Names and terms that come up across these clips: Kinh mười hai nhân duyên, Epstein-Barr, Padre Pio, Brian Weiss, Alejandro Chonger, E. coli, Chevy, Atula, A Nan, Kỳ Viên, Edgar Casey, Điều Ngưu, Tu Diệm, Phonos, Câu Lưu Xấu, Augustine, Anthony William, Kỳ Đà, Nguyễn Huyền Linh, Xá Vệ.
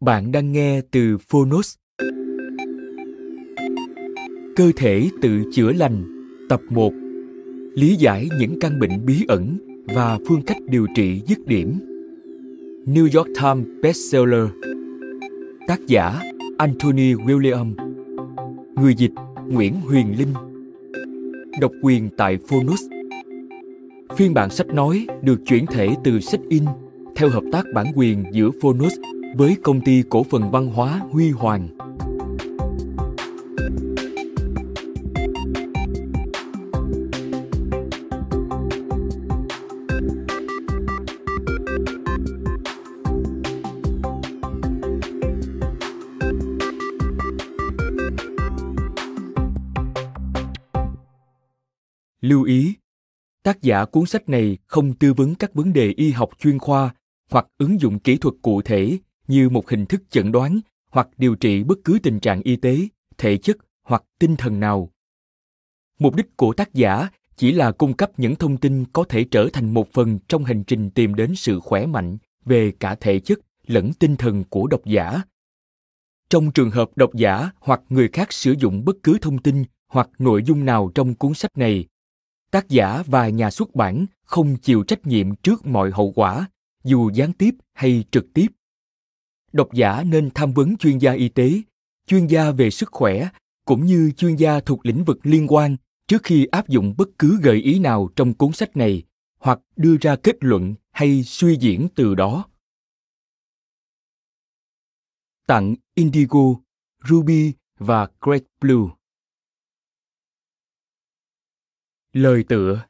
Bạn đang nghe từ Phonos. Cơ thể tự chữa lành, tập 1. Lý giải những căn bệnh bí ẩn và phương cách điều trị dứt điểm. New York Times bestseller. Tác giả Anthony William. Người dịch Nguyễn Huyền Linh. Độc quyền tại Phonos. Phiên bản sách nói được chuyển thể từ sách in theo hợp tác bản quyền giữa Phonos với công ty cổ phần văn hóa Huy Hoàng. Lưu ý, tác giả cuốn sách này không tư vấn các vấn đề y học chuyên khoa hoặc ứng dụng kỹ thuật cụ thể như một hình thức chẩn đoán hoặc điều trị bất cứ tình trạng y tế, thể chất hoặc tinh thần nào. Mục đích của tác giả chỉ là cung cấp những thông tin có thể trở thành một phần trong hành trình tìm đến sự khỏe mạnh về cả thể chất lẫn tinh thần của độc giả. Trong trường hợp độc giả hoặc người khác sử dụng bất cứ thông tin hoặc nội dung nào trong cuốn sách này, tác giả và nhà xuất bản không chịu trách nhiệm trước mọi hậu quả, dù gián tiếp hay trực tiếp. Độc giả nên tham vấn chuyên gia y tế, chuyên gia về sức khỏe, cũng như chuyên gia thuộc lĩnh vực liên quan trước khi áp dụng bất cứ gợi ý nào trong cuốn sách này hoặc đưa ra kết luận hay suy diễn từ đó. Tặng Indigo, Ruby và Great Blue. Lời tựa.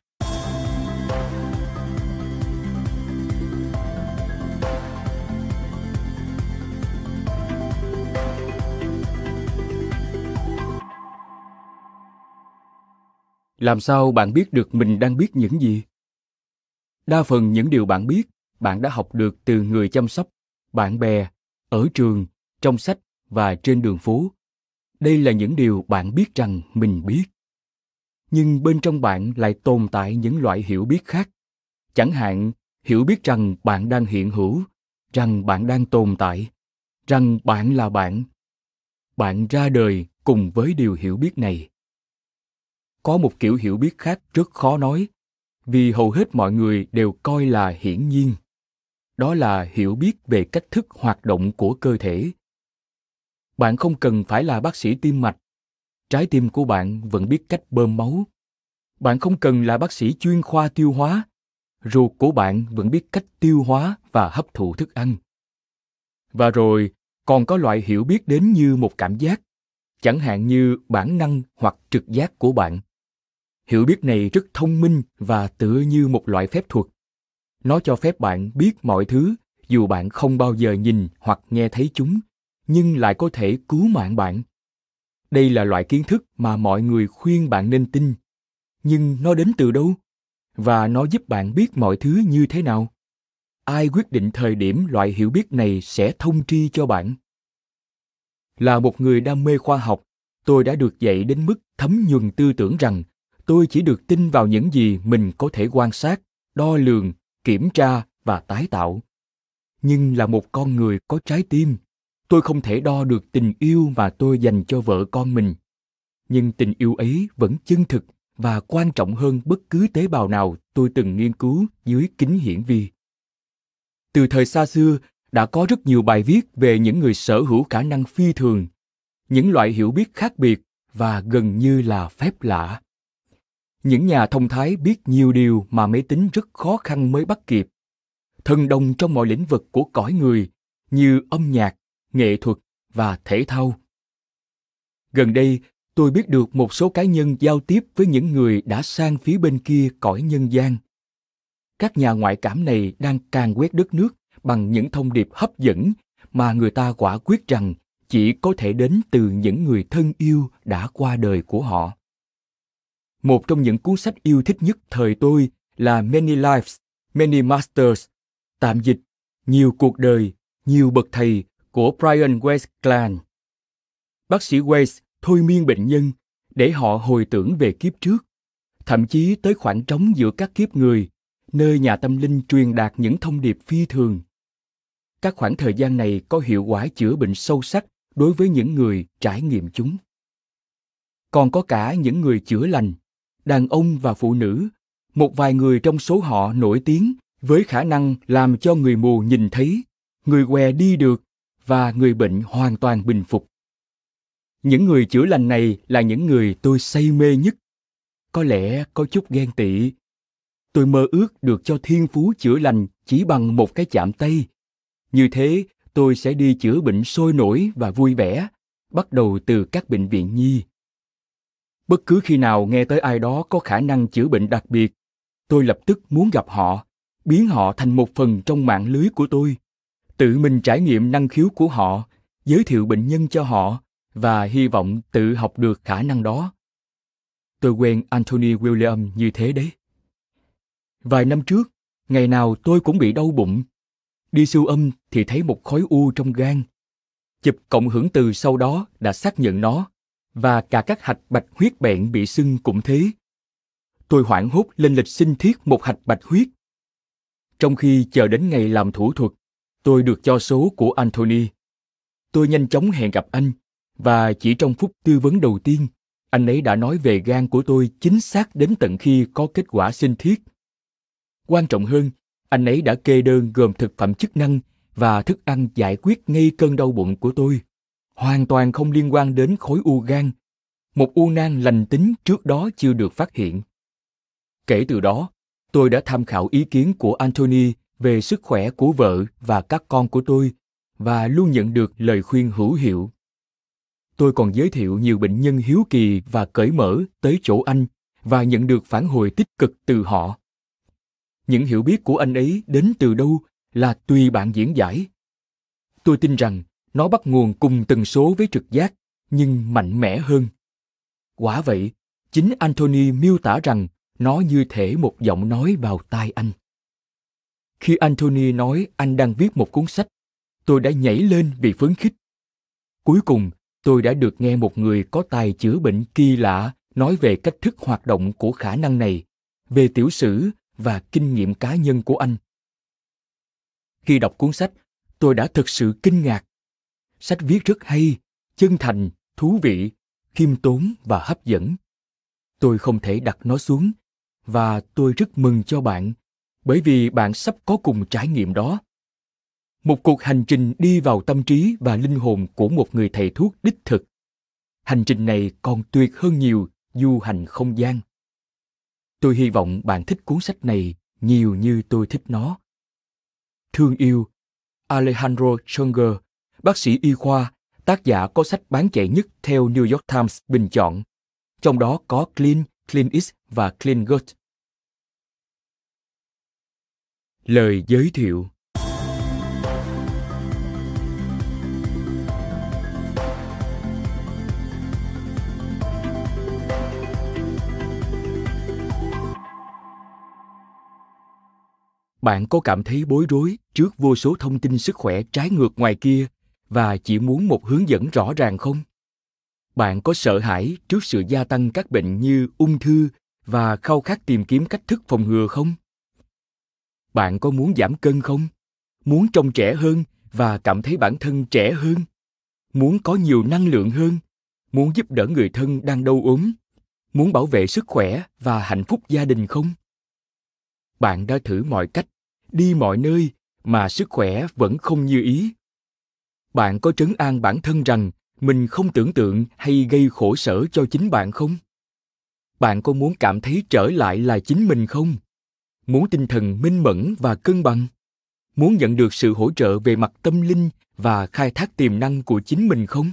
Làm sao bạn biết được mình đang biết những gì? Đa phần những điều bạn biết, bạn đã học được từ người chăm sóc, bạn bè, ở trường, trong sách và trên đường phố. Đây là những điều bạn biết rằng mình biết. Nhưng bên trong bạn lại tồn tại những loại hiểu biết khác. Chẳng hạn, hiểu biết rằng bạn đang hiện hữu, rằng bạn đang tồn tại, rằng bạn là bạn. Bạn ra đời cùng với điều hiểu biết này. Có một kiểu hiểu biết khác rất khó nói, vì hầu hết mọi người đều coi là hiển nhiên. Đó là hiểu biết về cách thức hoạt động của cơ thể. Bạn không cần phải là bác sĩ tim mạch. Trái tim của bạn vẫn biết cách bơm máu. Bạn không cần là bác sĩ chuyên khoa tiêu hóa. Ruột của bạn vẫn biết cách tiêu hóa và hấp thụ thức ăn. Và rồi, còn có loại hiểu biết đến như một cảm giác, chẳng hạn như bản năng hoặc trực giác của bạn. Hiểu biết này rất thông minh và tựa như một loại phép thuật. Nó cho phép bạn biết mọi thứ dù bạn không bao giờ nhìn hoặc nghe thấy chúng, nhưng lại có thể cứu mạng bạn. Đây là loại kiến thức mà mọi người khuyên bạn nên tin. Nhưng nó đến từ đâu? Và nó giúp bạn biết mọi thứ như thế nào? Ai quyết định thời điểm loại hiểu biết này sẽ thông tri cho bạn? Là một người đam mê khoa học, tôi đã được dạy đến mức thấm nhuần tư tưởng rằng tôi chỉ được tin vào những gì mình có thể quan sát, đo lường, kiểm tra và tái tạo. Nhưng là một con người có trái tim, Tôi không thể đo được tình yêu mà tôi dành cho vợ con mình. Nhưng tình yêu ấy vẫn chân thực và quan trọng hơn bất cứ tế bào nào tôi từng nghiên cứu dưới kính hiển vi. Từ thời xa xưa, đã có rất nhiều bài viết về những người sở hữu khả năng phi thường, những loại hiểu biết khác biệt và gần như là phép lạ. Những nhà thông thái biết nhiều điều mà máy tính rất khó khăn mới bắt kịp. Thần đồng trong mọi lĩnh vực của cõi người như âm nhạc, nghệ thuật và thể thao. Gần đây, tôi biết được một số cá nhân giao tiếp với những người đã sang phía bên kia cõi nhân gian. Các nhà ngoại cảm này đang càn quét đất nước bằng những thông điệp hấp dẫn mà người ta quả quyết rằng chỉ có thể đến từ những người thân yêu đã qua đời của họ. Một trong những cuốn sách yêu thích nhất thời tôi là Many Lives, Many Masters, tạm dịch Nhiều cuộc đời, nhiều bậc thầy của Brian Weiss. Bác sĩ Weiss thôi miên bệnh nhân để họ hồi tưởng về kiếp trước, thậm chí tới khoảng trống giữa các kiếp người, nơi nhà tâm linh truyền đạt những thông điệp phi thường. Các khoảng thời gian này có hiệu quả chữa bệnh sâu sắc đối với những người trải nghiệm chúng. Còn có cả những người chữa lành, đàn ông và phụ nữ, một vài người trong số họ nổi tiếng với khả năng làm cho người mù nhìn thấy, người què đi được và người bệnh hoàn toàn bình phục. Những người chữa lành này là những người tôi say mê nhất. Có lẽ có chút ghen tị. Tôi mơ ước được cho thiên phú chữa lành chỉ bằng một cái chạm tay. Như thế, tôi sẽ đi chữa bệnh sôi nổi và vui vẻ, bắt đầu từ các bệnh viện nhi. Bất cứ khi nào nghe tới ai đó có khả năng chữa bệnh đặc biệt, tôi lập tức muốn gặp họ, biến họ thành một phần trong mạng lưới của tôi, tự mình trải nghiệm năng khiếu của họ, giới thiệu bệnh nhân cho họ và hy vọng tự học được khả năng đó. Tôi quen Anthony William như thế đấy. Vài năm trước, ngày nào tôi cũng bị đau bụng. Đi siêu âm thì thấy một khối u trong gan. Chụp cộng hưởng từ sau đó đã xác nhận nó, và cả các hạch bạch huyết bẹn bị sưng cũng thế. Tôi hoảng hốt lên lịch sinh thiết một hạch bạch huyết. Trong khi chờ đến ngày làm thủ thuật, tôi được cho số của Anthony. Tôi nhanh chóng hẹn gặp anh, và chỉ trong phút tư vấn đầu tiên, anh ấy đã nói về gan của tôi chính xác đến tận khi có kết quả sinh thiết. Quan trọng hơn, anh ấy đã kê đơn gồm thực phẩm chức năng và thức ăn giải quyết ngay cơn đau bụng của tôi, hoàn toàn không liên quan đến khối u gan, một u nang lành tính trước đó chưa được phát hiện. Kể từ đó, tôi đã tham khảo ý kiến của Anthony về sức khỏe của vợ và các con của tôi và luôn nhận được lời khuyên hữu hiệu. Tôi còn giới thiệu nhiều bệnh nhân hiếu kỳ và cởi mở tới chỗ anh và nhận được phản hồi tích cực từ họ. Những hiểu biết của anh ấy đến từ đâu là tùy bạn diễn giải. Tôi tin rằng nó bắt nguồn cùng tần số với trực giác, nhưng mạnh mẽ hơn. Quả vậy, chính Anthony miêu tả rằng nó như thể một giọng nói vào tai anh. Khi Anthony nói anh đang viết một cuốn sách, tôi đã nhảy lên vì phấn khích. Cuối cùng, tôi đã được nghe một người có tài chữa bệnh kỳ lạ nói về cách thức hoạt động của khả năng này, về tiểu sử và kinh nghiệm cá nhân của anh. Khi đọc cuốn sách, tôi đã thực sự kinh ngạc. Sách viết rất hay, chân thành, thú vị, khiêm tốn và hấp dẫn. Tôi không thể đặt nó xuống, và tôi rất mừng cho bạn, bởi vì bạn sắp có cùng trải nghiệm đó. Một cuộc hành trình đi vào tâm trí và linh hồn của một người thầy thuốc đích thực. Hành trình này còn tuyệt hơn nhiều du hành không gian. Tôi hy vọng bạn thích cuốn sách này nhiều như tôi thích nó. Thương yêu, Alejandro Chonger, bác sĩ y khoa, tác giả có sách bán chạy nhất theo New York Times bình chọn, trong đó có Clean, Clean East và Clean Gut. Lời giới thiệu. Bạn có cảm thấy bối rối trước vô số thông tin sức khỏe trái ngược ngoài kia và chỉ muốn một hướng dẫn rõ ràng không? Bạn có sợ hãi trước sự gia tăng các bệnh như ung thư và khao khát tìm kiếm cách thức phòng ngừa không? Bạn có muốn giảm cân không? Muốn trông trẻ hơn và cảm thấy bản thân trẻ hơn muốn có nhiều năng lượng hơn, muốn giúp đỡ người thân đang đau ốm, muốn bảo vệ sức khỏe và hạnh phúc gia đình không? Bạn đã thử mọi cách, đi mọi nơi mà sức khỏe vẫn không như ý. Bạn có trấn an bản thân rằng mình không tưởng tượng hay gây khổ sở cho chính bạn không? Bạn có muốn cảm thấy trở lại là chính mình không? Muốn tinh thần minh mẫn và cân bằng? Muốn nhận được sự hỗ trợ về mặt tâm linh và khai thác tiềm năng của chính mình không?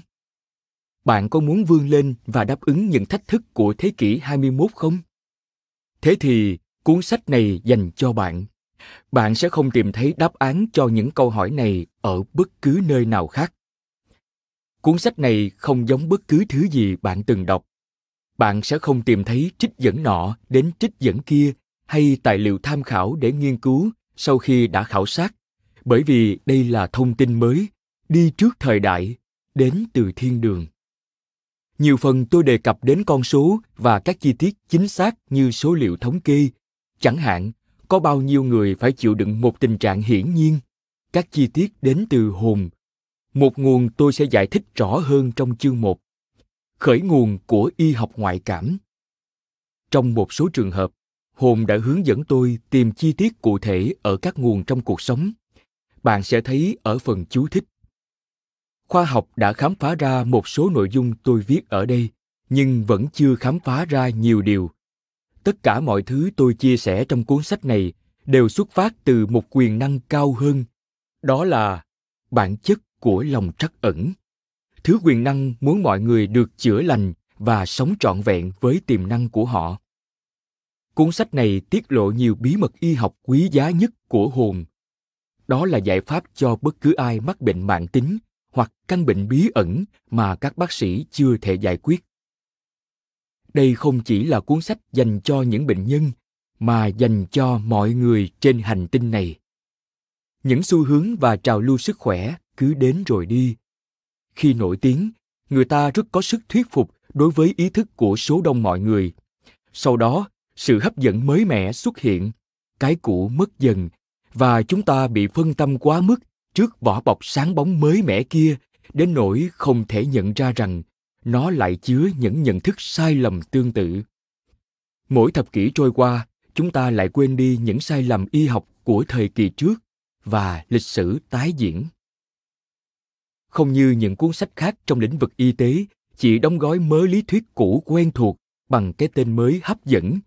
Bạn có muốn vươn lên và đáp ứng những thách thức của thế kỷ 21 không? Thế thì, cuốn sách này dành cho bạn. Bạn sẽ không tìm thấy đáp án cho những câu hỏi này ở bất cứ nơi nào khác. Cuốn sách này không giống bất cứ thứ gì bạn từng đọc. Bạn sẽ không tìm thấy trích dẫn nọ đến trích dẫn kia hay tài liệu tham khảo để nghiên cứu sau khi đã khảo sát, bởi vì đây là thông tin mới, đi trước thời đại, đến từ thiên đường. Nhiều phần tôi đề cập đến con số và các chi tiết chính xác như số liệu thống kê. Chẳng hạn, có bao nhiêu người phải chịu đựng một tình trạng hiển nhiên. Các chi tiết đến từ hồn. Một nguồn tôi sẽ giải thích rõ hơn trong chương 1. Khởi nguồn của y học ngoại cảm. Trong một số trường hợp, hồn đã hướng dẫn tôi tìm chi tiết cụ thể ở các nguồn trong cuộc sống. Bạn sẽ thấy ở phần chú thích. Khoa học đã khám phá ra một số nội dung tôi viết ở đây, nhưng vẫn chưa khám phá ra nhiều điều. Tất cả mọi thứ tôi chia sẻ trong cuốn sách này đều xuất phát từ một quyền năng cao hơn. Đó là bản chất của lòng trắc ẩn. Thứ quyền năng muốn mọi người được chữa lành và sống trọn vẹn với tiềm năng của họ. Cuốn sách này tiết lộ nhiều bí mật y học quý giá nhất của hồn. Đó là giải pháp cho bất cứ ai mắc bệnh mãn tính hoặc căn bệnh bí ẩn mà các bác sĩ chưa thể giải quyết. Đây không chỉ là cuốn sách dành cho những bệnh nhân, mà dành cho mọi người trên hành tinh này. Những xu hướng và trào lưu sức khỏe cứ đến rồi đi. Khi nổi tiếng, người ta rất có sức thuyết phục đối với ý thức của số đông mọi người. Sau đó, sự hấp dẫn mới mẻ xuất hiện, cái cũ mất dần, và chúng ta bị phân tâm quá mức trước vỏ bọc sáng bóng mới mẻ kia, đến nỗi không thể nhận ra rằng nó lại chứa những nhận thức sai lầm tương tự. Mỗi thập kỷ trôi qua, chúng ta lại quên đi những sai lầm y học của thời kỳ trước và lịch sử tái diễn. Không như những cuốn sách khác trong lĩnh vực y tế, chỉ đóng gói mớ lý thuyết cũ quen thuộc bằng cái tên mới hấp dẫn,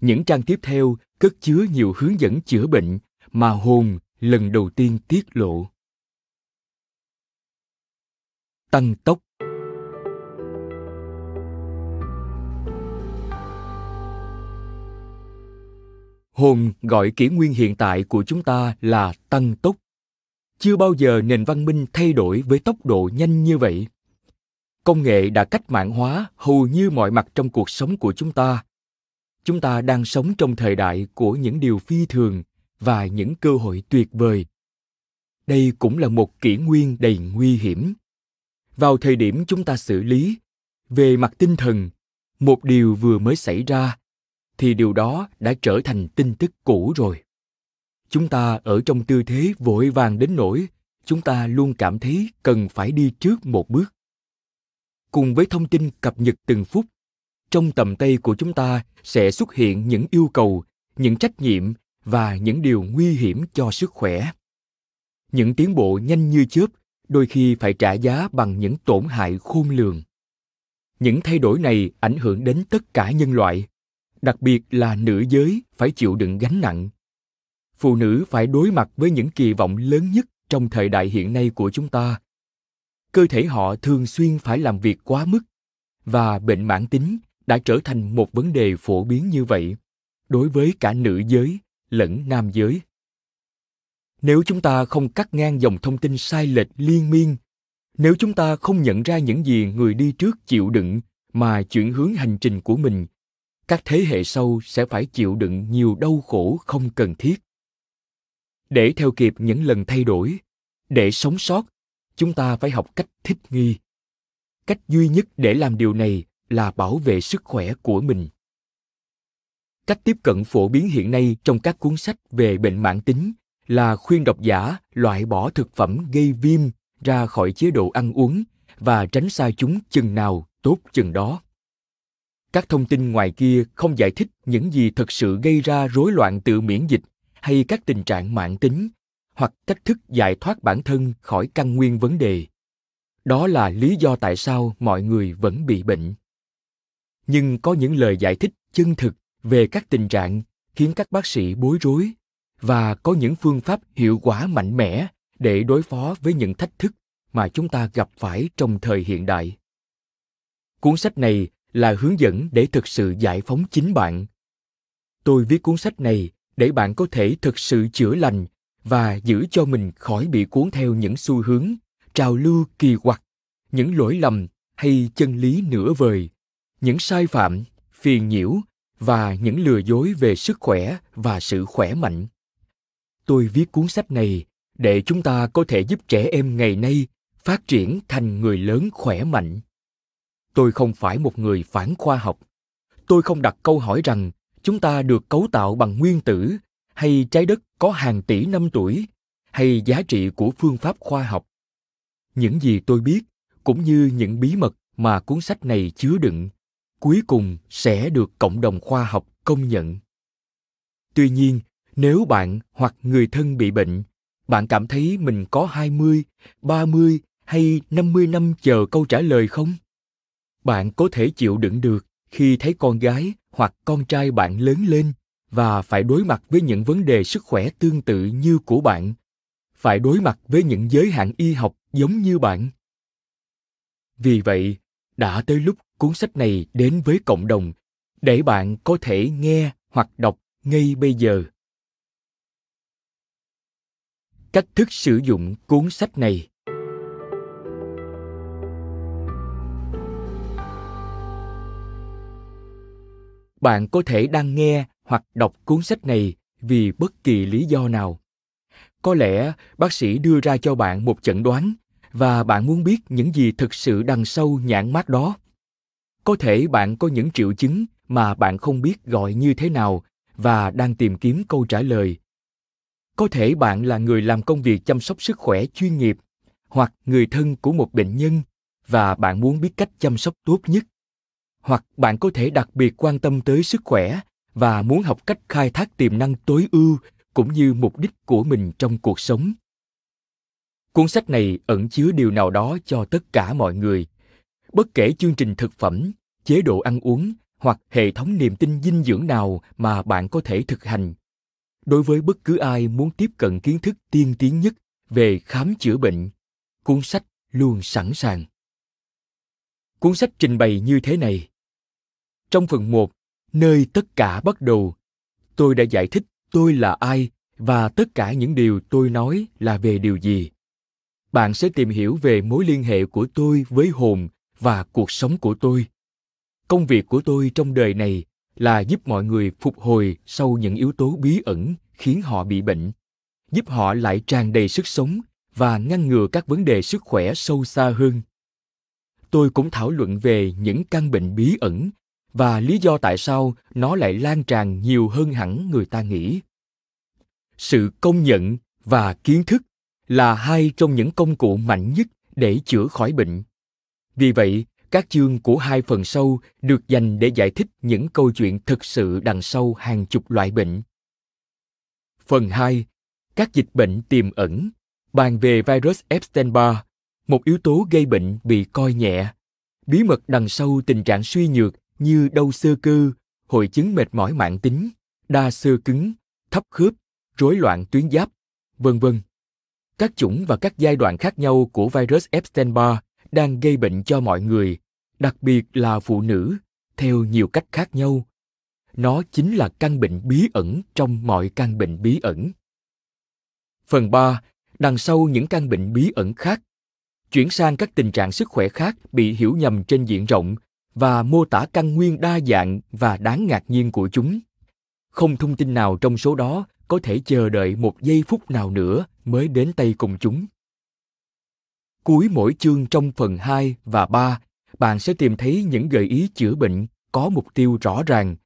những trang tiếp theo cất chứa nhiều hướng dẫn chữa bệnh mà hồn lần đầu tiên tiết lộ. Tăng tốc. Hồn gọi kỷ nguyên hiện tại của chúng ta là tăng tốc. Chưa bao giờ nền văn minh thay đổi với tốc độ nhanh như vậy. Công nghệ đã cách mạng hóa hầu như mọi mặt trong cuộc sống của chúng ta. Chúng ta đang sống trong thời đại của những điều phi thường và những cơ hội tuyệt vời. Đây cũng là một kỷ nguyên đầy nguy hiểm. Vào thời điểm chúng ta xử lý, về mặt tinh thần, một điều vừa mới xảy ra, thì điều đó đã trở thành tin tức cũ rồi. Chúng ta ở trong tư thế vội vàng đến nỗi, chúng ta luôn cảm thấy cần phải đi trước một bước. Cùng với thông tin cập nhật từng phút, trong tầm tay của chúng ta sẽ xuất hiện những yêu cầu, những trách nhiệm và những điều nguy hiểm cho sức khỏe. Những tiến bộ nhanh như chớp đôi khi phải trả giá bằng những tổn hại khôn lường. Những thay đổi này ảnh hưởng đến tất cả nhân loại, đặc biệt là nữ giới phải chịu đựng gánh nặng. Phụ nữ phải đối mặt với những kỳ vọng lớn nhất trong thời đại hiện nay của chúng ta. Cơ thể họ thường xuyên phải làm việc quá mức, và bệnh mãn tính đã trở thành một vấn đề phổ biến như vậy đối với cả nữ giới lẫn nam giới. Nếu chúng ta không cắt ngang dòng thông tin sai lệch liên miên, nếu chúng ta không nhận ra những gì người đi trước chịu đựng mà chuyển hướng hành trình của mình, các thế hệ sau sẽ phải chịu đựng nhiều đau khổ không cần thiết. Để theo kịp những lần thay đổi, để sống sót, chúng ta phải học cách thích nghi. Cách duy nhất để làm điều này là bảo vệ sức khỏe của mình. Cách tiếp cận phổ biến hiện nay trong các cuốn sách về bệnh mãn tính là khuyên độc giả loại bỏ thực phẩm gây viêm ra khỏi chế độ ăn uống và tránh xa chúng chừng nào tốt chừng đó. Các thông tin ngoài kia không giải thích những gì thực sự gây ra rối loạn tự miễn dịch hay các tình trạng mãn tính, hoặc cách thức giải thoát bản thân khỏi căn nguyên vấn đề. Đó là lý do tại sao mọi người vẫn bị bệnh. Nhưng có những lời giải thích chân thực về các tình trạng khiến các bác sĩ bối rối, và có những phương pháp hiệu quả mạnh mẽ để đối phó với những thách thức mà chúng ta gặp phải trong thời hiện đại. Cuốn sách này là hướng dẫn để thực sự giải phóng chính bạn. Tôi viết cuốn sách này để bạn có thể thực sự chữa lành và giữ cho mình khỏi bị cuốn theo những xu hướng, trào lưu kỳ quặc, những lỗi lầm hay chân lý nửa vời, những sai phạm, phiền nhiễu và những lừa dối về sức khỏe và sự khỏe mạnh. Tôi viết cuốn sách này để chúng ta có thể giúp trẻ em ngày nay phát triển thành người lớn khỏe mạnh. Tôi không phải một người phản khoa học. Tôi không đặt câu hỏi rằng chúng ta được cấu tạo bằng nguyên tử, hay trái đất có hàng tỷ năm tuổi, hay giá trị của phương pháp khoa học. Những gì tôi biết, cũng như những bí mật mà cuốn sách này chứa đựng, cuối cùng sẽ được cộng đồng khoa học công nhận. Tuy nhiên, nếu bạn hoặc người thân bị bệnh, bạn cảm thấy mình có 20, 30 hay 50 năm chờ câu trả lời không? Bạn có thể chịu đựng được khi thấy con gái hoặc con trai bạn lớn lên và phải đối mặt với những vấn đề sức khỏe tương tự như của bạn, phải đối mặt với những giới hạn y học giống như bạn. Vì vậy, đã tới lúc cuốn sách này đến với cộng đồng, để bạn có thể nghe hoặc đọc ngay bây giờ. Cách thức sử dụng cuốn sách này. Bạn có thể đang nghe hoặc đọc cuốn sách này vì bất kỳ lý do nào. Có lẽ bác sĩ đưa ra cho bạn một chẩn đoán và bạn muốn biết những gì thực sự đằng sau nhãn mác đó. Có thể bạn có những triệu chứng mà bạn không biết gọi như thế nào và đang tìm kiếm câu trả lời. Có thể bạn là người làm công việc chăm sóc sức khỏe chuyên nghiệp hoặc người thân của một bệnh nhân và bạn muốn biết cách chăm sóc tốt nhất. Hoặc bạn có thể đặc biệt quan tâm tới sức khỏe và muốn học cách khai thác tiềm năng tối ưu cũng như mục đích của mình trong cuộc sống. Cuốn sách này ẩn chứa điều nào đó cho tất cả mọi người, bất kể chương trình thực phẩm, chế độ ăn uống hoặc hệ thống niềm tin dinh dưỡng nào mà bạn có thể thực hành. Đối với bất cứ ai muốn tiếp cận kiến thức tiên tiến nhất về khám chữa bệnh, cuốn sách luôn sẵn sàng. Cuốn sách trình bày như thế này. Trong phần 1, nơi tất cả bắt đầu, tôi đã giải thích tôi là ai và tất cả những điều tôi nói là về điều gì. Bạn sẽ tìm hiểu về mối liên hệ của tôi với hồn và cuộc sống của tôi. Công việc của tôi trong đời này là giúp mọi người phục hồi sau những yếu tố bí ẩn khiến họ bị bệnh, giúp họ lại tràn đầy sức sống và ngăn ngừa các vấn đề sức khỏe sâu xa hơn. Tôi cũng thảo luận về những căn bệnh bí ẩn và lý do tại sao nó lại lan tràn nhiều hơn hẳn người ta nghĩ. Sự công nhận và kiến thức là hai trong những công cụ mạnh nhất để chữa khỏi bệnh. Vì vậy, các chương của hai phần sau được dành để giải thích những câu chuyện thực sự đằng sau hàng chục loại bệnh. Phần 2, các dịch bệnh tiềm ẩn, bàn về virus Epstein-Barr, một yếu tố gây bệnh bị coi nhẹ, bí mật đằng sau tình trạng suy nhược như đau xơ cơ, hội chứng mệt mỏi mãn tính, đa xơ cứng, thấp khớp, rối loạn tuyến giáp, v.v. Các chủng và các giai đoạn khác nhau của virus Epstein-Barr đang gây bệnh cho mọi người, đặc biệt là phụ nữ, theo nhiều cách khác nhau. Nó chính là căn bệnh bí ẩn trong mọi căn bệnh bí ẩn. Phần 3, đằng sau những căn bệnh bí ẩn khác, chuyển sang các tình trạng sức khỏe khác bị hiểu nhầm trên diện rộng và mô tả căn nguyên đa dạng và đáng ngạc nhiên của chúng. Không thông tin nào trong số đó có thể chờ đợi một giây phút nào nữa mới đến tay cùng chúng. Cuối mỗi chương trong phần 2 và 3, bạn sẽ tìm thấy những gợi ý chữa bệnh có mục tiêu rõ ràng,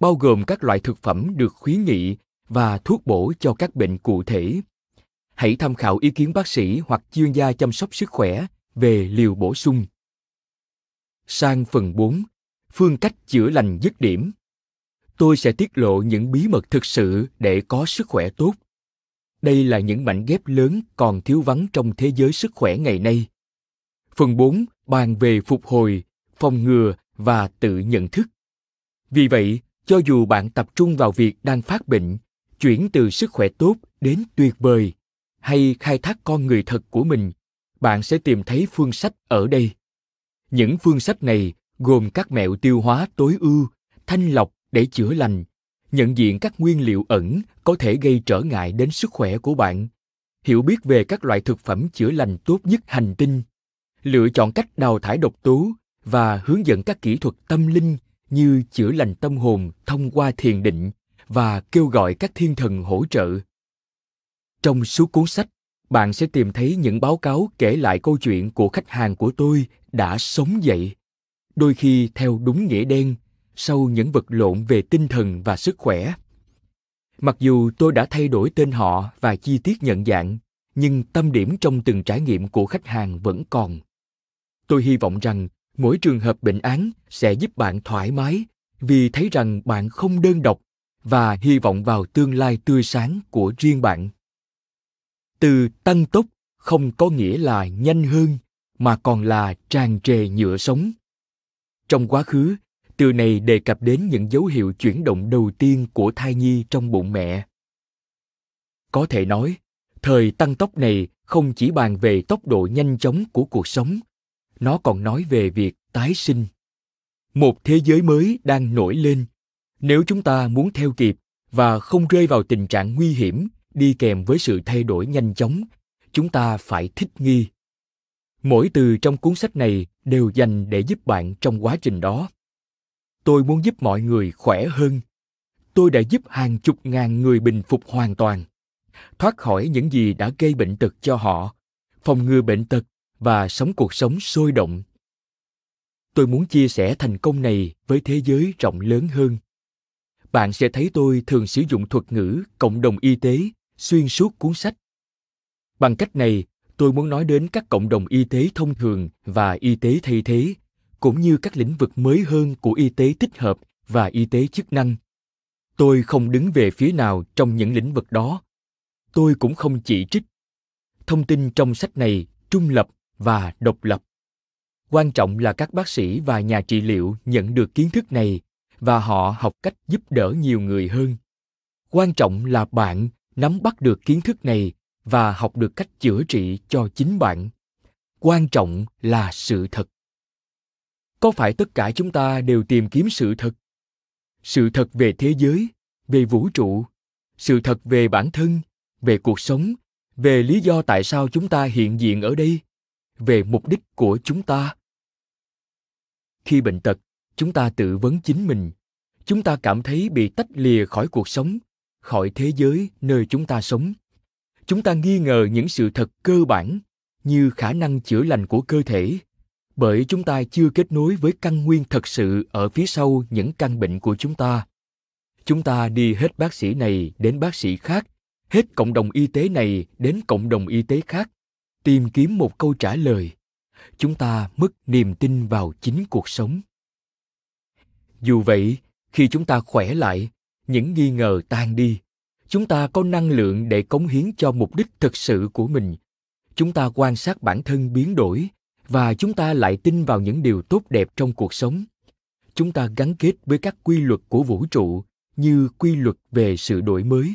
bao gồm các loại thực phẩm được khuyến nghị và thuốc bổ cho các bệnh cụ thể. Hãy tham khảo ý kiến bác sĩ hoặc chuyên gia chăm sóc sức khỏe về liều bổ sung. Sang phần 4, phương cách chữa lành dứt điểm. Tôi sẽ tiết lộ những bí mật thực sự để có sức khỏe tốt. Đây là những mảnh ghép lớn còn thiếu vắng trong thế giới sức khỏe ngày nay. Phần 4 bàn về phục hồi, phòng ngừa và tự nhận thức. Vì vậy, cho dù bạn tập trung vào việc đang phát bệnh, chuyển từ sức khỏe tốt đến tuyệt vời, hay khai thác con người thật của mình, bạn sẽ tìm thấy phương sách ở đây. Những phương sách này gồm các mẹo tiêu hóa tối ưu, thanh lọc để chữa lành, nhận diện các nguyên liệu ẩn có thể gây trở ngại đến sức khỏe của bạn, hiểu biết về các loại thực phẩm chữa lành tốt nhất hành tinh, lựa chọn cách đào thải độc tố và hướng dẫn các kỹ thuật tâm linh như chữa lành tâm hồn thông qua thiền định và kêu gọi các thiên thần hỗ trợ. Trong suốt cuốn sách, bạn sẽ tìm thấy những báo cáo kể lại câu chuyện của khách hàng của tôi đã sống dậy, đôi khi theo đúng nghĩa đen, sau những vật lộn về tinh thần và sức khỏe. Mặc dù tôi đã thay đổi tên họ và chi tiết nhận dạng, nhưng tâm điểm trong từng trải nghiệm của khách hàng vẫn còn. Tôi hy vọng rằng mỗi trường hợp bệnh án sẽ giúp bạn thoải mái vì thấy rằng bạn không đơn độc và hy vọng vào tương lai tươi sáng của riêng bạn. Từ tăng tốc không có nghĩa là nhanh hơn, mà còn là tràn trề nhựa sống. Trong quá khứ, từ này đề cập đến những dấu hiệu chuyển động đầu tiên của thai nhi trong bụng mẹ. Có thể nói, thời tăng tốc này không chỉ bàn về tốc độ nhanh chóng của cuộc sống, nó còn nói về việc tái sinh. Một thế giới mới đang nổi lên. Nếu chúng ta muốn theo kịp và không rơi vào tình trạng nguy hiểm đi kèm với sự thay đổi nhanh chóng, chúng ta phải thích nghi. Mỗi từ trong cuốn sách này đều dành để giúp bạn trong quá trình đó. Tôi muốn giúp mọi người khỏe hơn. Tôi đã giúp hàng chục ngàn người bình phục hoàn toàn, thoát khỏi những gì đã gây bệnh tật cho họ, phòng ngừa bệnh tật và sống cuộc sống sôi động. Tôi muốn chia sẻ thành công này với thế giới rộng lớn hơn. Bạn sẽ thấy tôi thường sử dụng thuật ngữ cộng đồng y tế xuyên suốt cuốn sách. Bằng cách này, tôi muốn nói đến các cộng đồng y tế thông thường và y tế thay thế, cũng như các lĩnh vực mới hơn của y tế tích hợp và y tế chức năng. Tôi không đứng về phía nào trong những lĩnh vực đó. Tôi cũng không chỉ trích. Thông tin trong sách này trung lập và độc lập. Quan trọng là các bác sĩ và nhà trị liệu nhận được kiến thức này và họ học cách giúp đỡ nhiều người hơn. Quan trọng là bạn nắm bắt được kiến thức này và học được cách chữa trị cho chính bạn. Quan trọng là sự thật. Có phải tất cả chúng ta đều tìm kiếm sự thật? Sự thật về thế giới, về vũ trụ, sự thật về bản thân, về cuộc sống, về lý do tại sao chúng ta hiện diện ở đây, về mục đích của chúng ta. Khi bệnh tật, chúng ta tự vấn chính mình. Chúng ta cảm thấy bị tách lìa khỏi cuộc sống, khỏi thế giới nơi chúng ta sống. Chúng ta nghi ngờ những sự thật cơ bản như khả năng chữa lành của cơ thể, bởi chúng ta chưa kết nối với căn nguyên thật sự ở phía sau những căn bệnh của chúng ta. Chúng ta đi hết bác sĩ này đến bác sĩ khác, hết cộng đồng y tế này đến cộng đồng y tế khác, tìm kiếm một câu trả lời. Chúng ta mất niềm tin vào chính cuộc sống. Dù vậy, khi chúng ta khỏe lại, những nghi ngờ tan đi, chúng ta có năng lượng để cống hiến cho mục đích thực sự của mình. Chúng ta quan sát bản thân biến đổi, và chúng ta lại tin vào những điều tốt đẹp trong cuộc sống. Chúng ta gắn kết với các quy luật của vũ trụ như quy luật về sự đổi mới.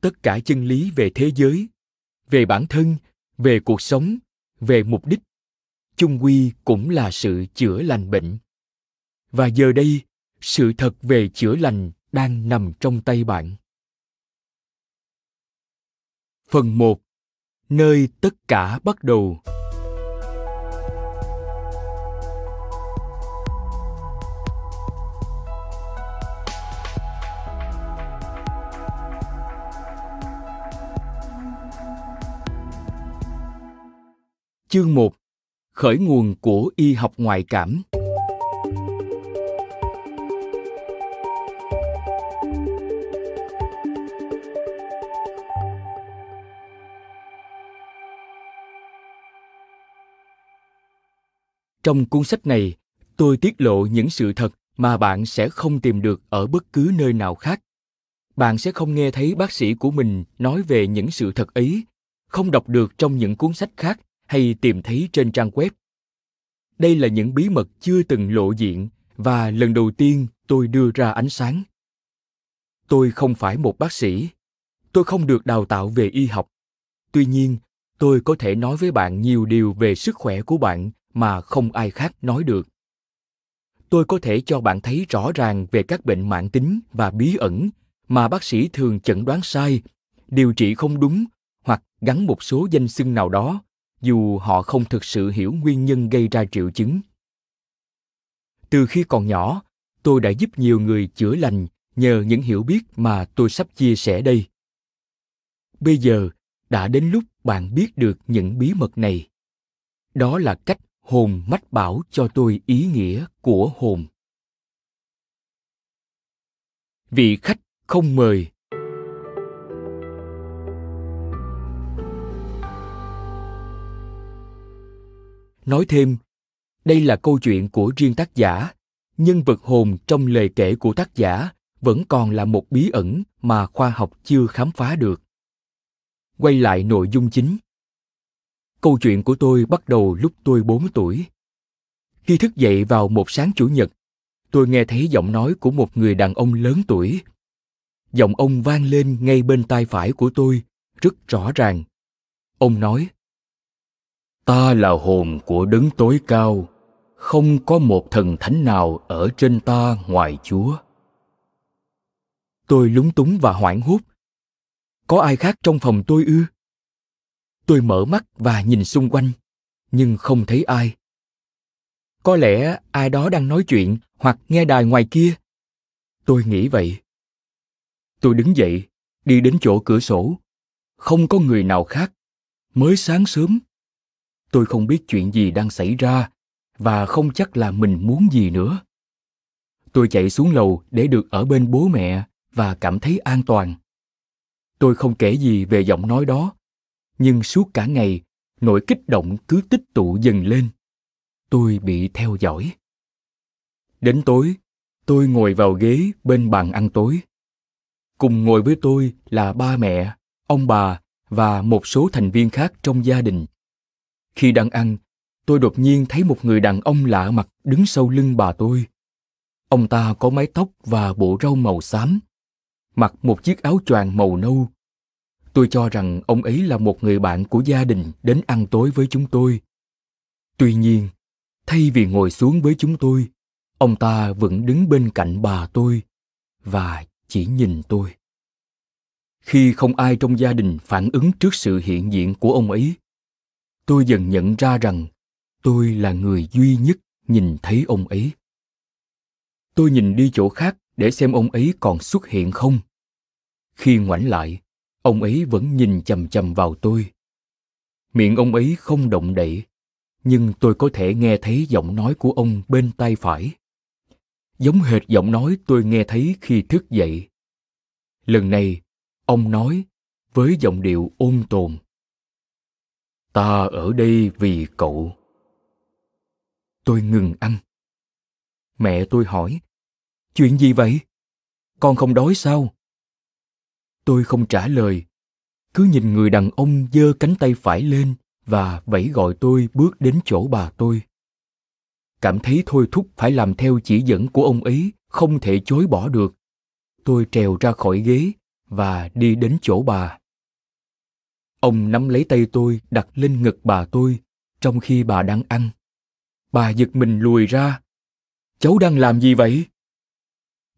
Tất cả chân lý về thế giới, về bản thân, về cuộc sống, về mục đích, chung quy cũng là sự chữa lành bệnh. Và giờ đây, sự thật về chữa lành đang nằm trong tay bạn. Phần 1. Nơi tất cả bắt đầu. Chương 1. Khởi nguồn của y học ngoại cảm. Trong cuốn sách này, tôi tiết lộ những sự thật mà bạn sẽ không tìm được ở bất cứ nơi nào khác. Bạn sẽ không nghe thấy bác sĩ của mình nói về những sự thật ấy, không đọc được trong những cuốn sách khác hay tìm thấy trên trang web. Đây là những bí mật chưa từng lộ diện và lần đầu tiên tôi đưa ra ánh sáng. Tôi không phải một bác sĩ. Tôi không được đào tạo về y học. Tuy nhiên, tôi có thể nói với bạn nhiều điều về sức khỏe của bạn mà không ai khác nói được. Tôi có thể cho bạn thấy rõ ràng về các bệnh mãn tính và bí ẩn mà bác sĩ thường chẩn đoán sai, điều trị không đúng hoặc gắn một số danh xưng nào đó, dù họ không thực sự hiểu nguyên nhân gây ra triệu chứng. Từ khi còn nhỏ, tôi đã giúp nhiều người chữa lành nhờ những hiểu biết mà tôi sắp chia sẻ đây. Bây giờ, đã đến lúc bạn biết được những bí mật này. Đó là cách hồn mách bảo cho tôi ý nghĩa của hồn. Vị khách không mời. Nói thêm, đây là câu chuyện của riêng tác giả. Nhân vật hồn trong lời kể của tác giả vẫn còn là một bí ẩn mà khoa học chưa khám phá được. Quay lại nội dung chính. Câu chuyện của tôi bắt đầu lúc tôi 4 tuổi. Khi thức dậy vào một sáng Chủ nhật, tôi nghe thấy giọng nói của một người đàn ông lớn tuổi. Giọng ông vang lên ngay bên tai phải của tôi, rất rõ ràng. Ông nói: "Ta là hồn của Đấng Tối Cao, không có một thần thánh nào ở trên ta ngoài Chúa." Tôi lúng túng và hoảng hốt. Có ai khác trong phòng tôi ư? Tôi mở mắt và nhìn xung quanh, nhưng không thấy ai. Có lẽ ai đó đang nói chuyện hoặc nghe đài ngoài kia. Tôi nghĩ vậy. Tôi đứng dậy, đi đến chỗ cửa sổ. Không có người nào khác. Mới sáng sớm. Tôi không biết chuyện gì đang xảy ra và không chắc là mình muốn gì nữa. Tôi chạy xuống lầu để được ở bên bố mẹ và cảm thấy an toàn. Tôi không kể gì về giọng nói đó, nhưng suốt cả ngày, nỗi kích động cứ tích tụ dần lên. Tôi bị theo dõi. Đến tối, tôi ngồi vào ghế bên bàn ăn tối. Cùng ngồi với tôi là ba mẹ, ông bà và một số thành viên khác trong gia đình. Khi đang ăn, tôi đột nhiên thấy một người đàn ông lạ mặt đứng sau lưng bà tôi. Ông ta có mái tóc và bộ râu màu xám, mặc một chiếc áo choàng màu nâu. Tôi cho rằng ông ấy là một người bạn của gia đình đến ăn tối với chúng tôi. Tuy nhiên, thay vì ngồi xuống với chúng tôi, ông ta vẫn đứng bên cạnh bà tôi và chỉ nhìn tôi. Khi không ai trong gia đình phản ứng trước sự hiện diện của ông ấy, tôi dần nhận ra rằng tôi là người duy nhất nhìn thấy ông ấy. Tôi nhìn đi chỗ khác để xem ông ấy còn xuất hiện không. Khi ngoảnh lại, ông ấy vẫn nhìn chằm chằm vào tôi. Miệng ông ấy không động đậy, nhưng tôi có thể nghe thấy giọng nói của ông bên tai phải. Giống hệt giọng nói tôi nghe thấy khi thức dậy. Lần này, ông nói với giọng điệu ôn tồn: "Ta ở đây vì cậu." Tôi ngừng ăn. Mẹ tôi hỏi: "Chuyện gì vậy? Con không đói sao?" Tôi không trả lời, cứ nhìn người đàn ông giơ cánh tay phải lên và vẫy gọi tôi bước đến chỗ bà tôi. Cảm thấy thôi thúc phải làm theo chỉ dẫn của ông ấy không thể chối bỏ được, tôi trèo ra khỏi ghế và đi đến chỗ bà. Ông nắm lấy tay tôi đặt lên ngực bà tôi trong khi bà đang ăn. Bà giật mình lùi ra. "Cháu đang làm gì vậy?"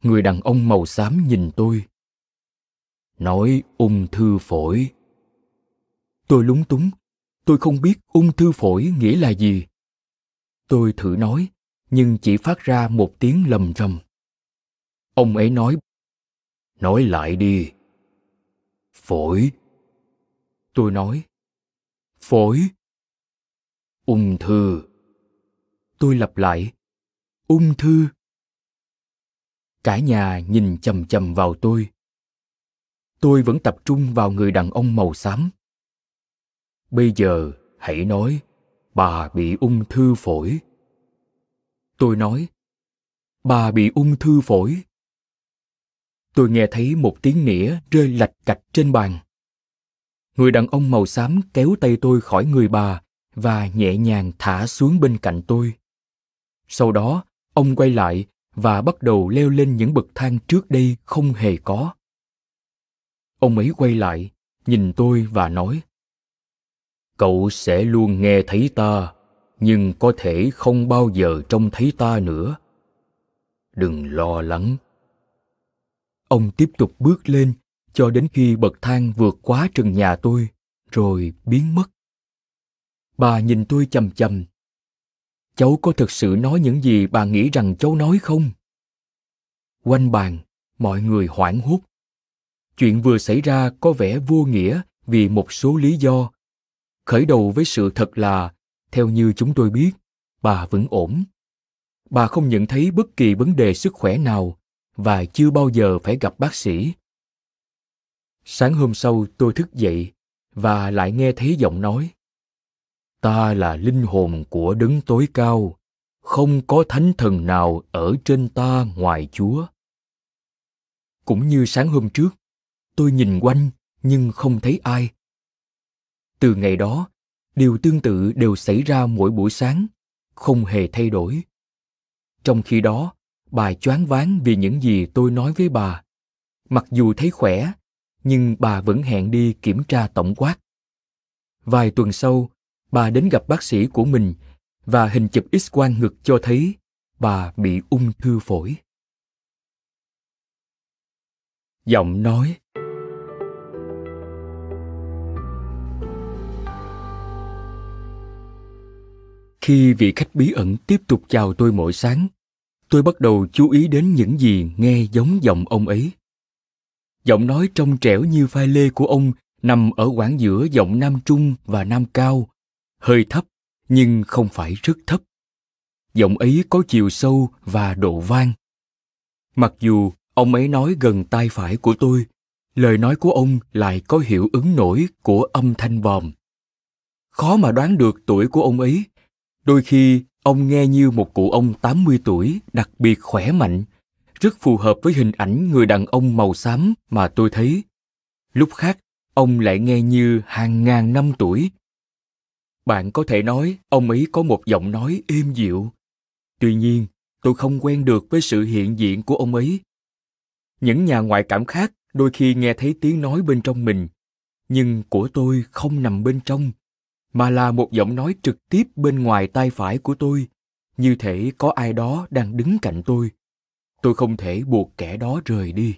Người đàn ông màu xám nhìn tôi. "Nói ung thư phổi." Tôi lúng túng. Tôi không biết ung thư phổi nghĩa là gì. Tôi thử nói, nhưng chỉ phát ra một tiếng lầm rầm. Ông ấy nói: "Nói lại đi." "Phổi." Tôi nói. "Phổi." "Ung thư." Tôi lặp lại. "Ung thư." Cả nhà nhìn chằm chằm vào tôi. Tôi vẫn tập trung vào người đàn ông màu xám. "Bây giờ hãy nói, bà bị ung thư phổi, Tôi nói, bà bị ung thư phổi. Tôi nghe thấy một tiếng nĩa rơi lạch cạch trên bàn. Người đàn ông màu xám kéo tay tôi khỏi người bà và nhẹ nhàng thả xuống bên cạnh tôi. Sau đó, ông quay lại và bắt đầu leo lên những bậc thang trước đây không hề có. Ông ấy quay lại, nhìn tôi và nói, cậu sẽ luôn nghe thấy ta, nhưng có thể không bao giờ trông thấy ta nữa. Đừng lo lắng. Ông tiếp tục bước lên cho đến khi bậc thang vượt quá trần nhà tôi, rồi biến mất. Bà nhìn tôi chằm chằm. Cháu có thực sự nói những gì bà nghĩ rằng cháu nói không? Quanh bàn, mọi người hoảng hốt. Chuyện vừa xảy ra có vẻ vô nghĩa vì một số lý do. Khởi đầu với sự thật là, theo như chúng tôi biết, bà vẫn ổn. Bà không nhận thấy bất kỳ vấn đề sức khỏe nào và chưa bao giờ phải gặp bác sĩ. Sáng hôm sau tôi thức dậy và lại nghe thấy giọng nói. Ta là linh hồn của Đấng Tối Cao, không có thánh thần nào ở trên ta ngoài Chúa. Cũng như sáng hôm trước, tôi nhìn quanh nhưng không thấy ai. Từ ngày đó, điều tương tự đều xảy ra mỗi buổi sáng, không hề thay đổi. Trong khi đó, bà choáng váng vì những gì tôi nói với bà. Mặc dù thấy khỏe, nhưng bà vẫn hẹn đi kiểm tra tổng quát. Vài tuần sau, bà đến gặp bác sĩ của mình và hình chụp X-quang ngực cho thấy bà bị ung thư phổi. Giọng nói. Khi vị khách bí ẩn tiếp tục chào tôi mỗi sáng, tôi bắt đầu chú ý đến những gì nghe giống giọng ông ấy. Giọng nói trong trẻo như pha lê của ông nằm ở quãng giữa giọng nam trung và nam cao, hơi thấp nhưng không phải rất thấp. Giọng ấy có chiều sâu và độ vang. Mặc dù ông ấy nói gần tai phải của tôi, lời nói của ông lại có hiệu ứng nổi của âm thanh vòm. Khó mà đoán được tuổi của ông ấy. Đôi khi, ông nghe như một cụ ông 80 tuổi đặc biệt khỏe mạnh, rất phù hợp với hình ảnh người đàn ông màu xám mà tôi thấy. Lúc khác, ông lại nghe như hàng ngàn năm tuổi. Bạn có thể nói ông ấy có một giọng nói êm dịu. Tuy nhiên, tôi không quen được với sự hiện diện của ông ấy. Những nhà ngoại cảm khác đôi khi nghe thấy tiếng nói bên trong mình, nhưng của tôi không nằm bên trong, mà là một giọng nói trực tiếp bên ngoài tai phải của tôi, như thể có ai đó đang đứng cạnh tôi. Tôi không thể buộc kẻ đó rời đi.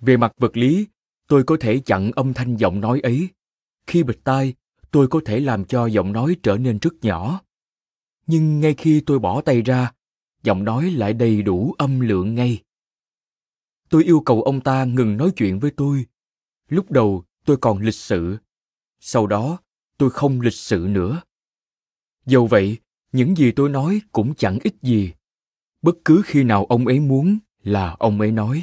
Về mặt vật lý, tôi có thể chặn âm thanh giọng nói ấy. Khi bịt tai, tôi có thể làm cho giọng nói trở nên rất nhỏ. Nhưng ngay khi tôi bỏ tay ra, giọng nói lại đầy đủ âm lượng ngay. Tôi yêu cầu ông ta ngừng nói chuyện với tôi. Lúc đầu, tôi còn lịch sự. Sau đó, tôi không lịch sự nữa. Dầu vậy, những gì tôi nói cũng chẳng ích gì. Bất cứ khi nào ông ấy muốn là ông ấy nói.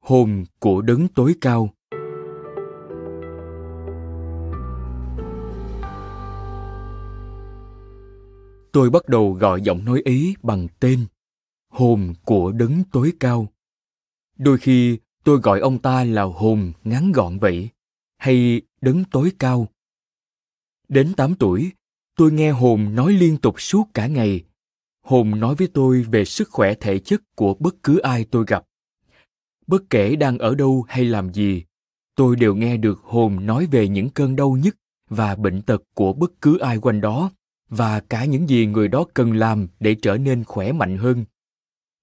Hồn của Đấng Tối Cao. Tôi bắt đầu gọi giọng nói ấy bằng tên, hồn của Đấng Tối Cao. Đôi khi tôi gọi ông ta là hồn ngắn gọn vậy, hay Đấng Tối Cao. Đến 8 tuổi, tôi nghe hồn nói liên tục suốt cả ngày. Hồn nói với tôi về sức khỏe thể chất của bất cứ ai tôi gặp. Bất kể đang ở đâu hay làm gì, tôi đều nghe được hồn nói về những cơn đau nhức và bệnh tật của bất cứ ai quanh đó và cả những gì người đó cần làm để trở nên khỏe mạnh hơn.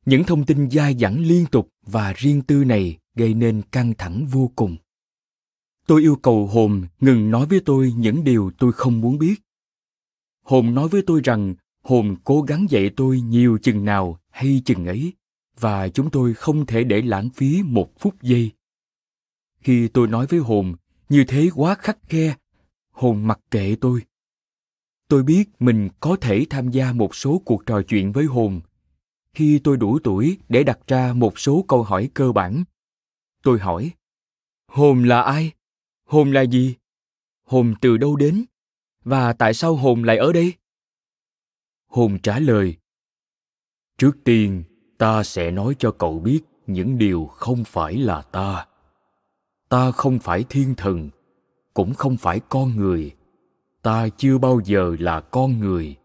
Những thông tin dai dẳng liên tục và riêng tư này gây nên căng thẳng vô cùng. Tôi yêu cầu hồn ngừng nói với tôi những điều tôi không muốn biết. Hồn nói với tôi rằng hồn cố gắng dạy tôi nhiều chừng nào hay chừng ấy, và chúng tôi không thể để lãng phí một phút giây. Khi tôi nói với hồn như thế quá khắt khe, hồn mặc kệ tôi. Tôi biết mình có thể tham gia một số cuộc trò chuyện với hồn khi tôi đủ tuổi để đặt ra một số câu hỏi cơ bản. Tôi hỏi, hồn là ai? Hồn là gì? Hồn từ đâu đến? Và tại sao hồn lại ở đây? Hồn trả lời: "Trước tiên, ta sẽ nói cho cậu biết những điều không phải là ta. Ta không phải thiên thần, cũng không phải con người. Ta chưa bao giờ là con người.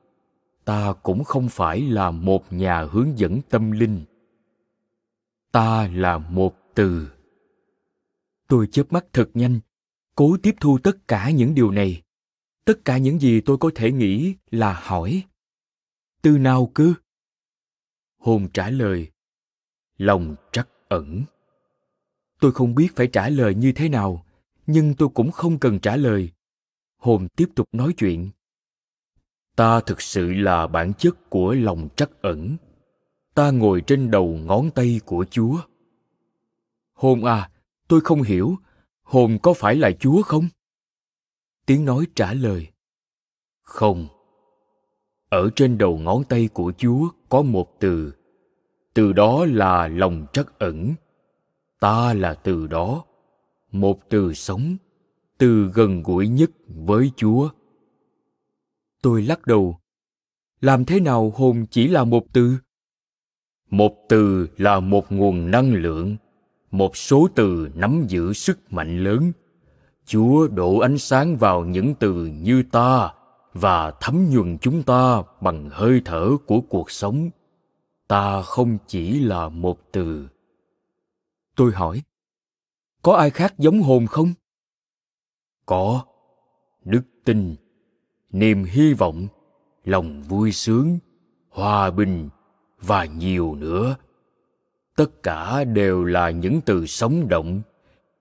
Ta cũng không phải là một nhà hướng dẫn tâm linh. Ta là một từ." Tôi chớp mắt thật nhanh, cố tiếp thu tất cả những điều này, tất cả những gì tôi có thể nghĩ là hỏi: "Từ nào cứ?" Hồn trả lời: "Lòng trắc ẩn." Tôi không biết phải trả lời như thế nào, nhưng tôi cũng không cần trả lời. Hồn tiếp tục nói chuyện: "Ta thực sự là bản chất của lòng trắc ẩn. Ta ngồi trên đầu ngón tay của Chúa." "Hồn à, tôi không hiểu. Hồn có phải là Chúa không?" Tiếng nói trả lời: "Không. Ở trên đầu ngón tay của Chúa có một từ. Từ đó là lòng trắc ẩn. Ta là từ đó. Một từ sống, từ gần gũi nhất với Chúa." Tôi lắc đầu. Làm thế nào hồn chỉ là một từ? Một từ là một nguồn năng lượng. Một số từ nắm giữ sức mạnh lớn. Chúa đổ ánh sáng vào những từ như ta và thấm nhuần chúng ta bằng hơi thở của cuộc sống. Ta không chỉ là một từ. Tôi hỏi: "Có ai khác giống hồn không?" "Có. Đức tin, niềm hy vọng, lòng vui sướng, hòa bình và nhiều nữa. Tất cả đều là những từ sống động,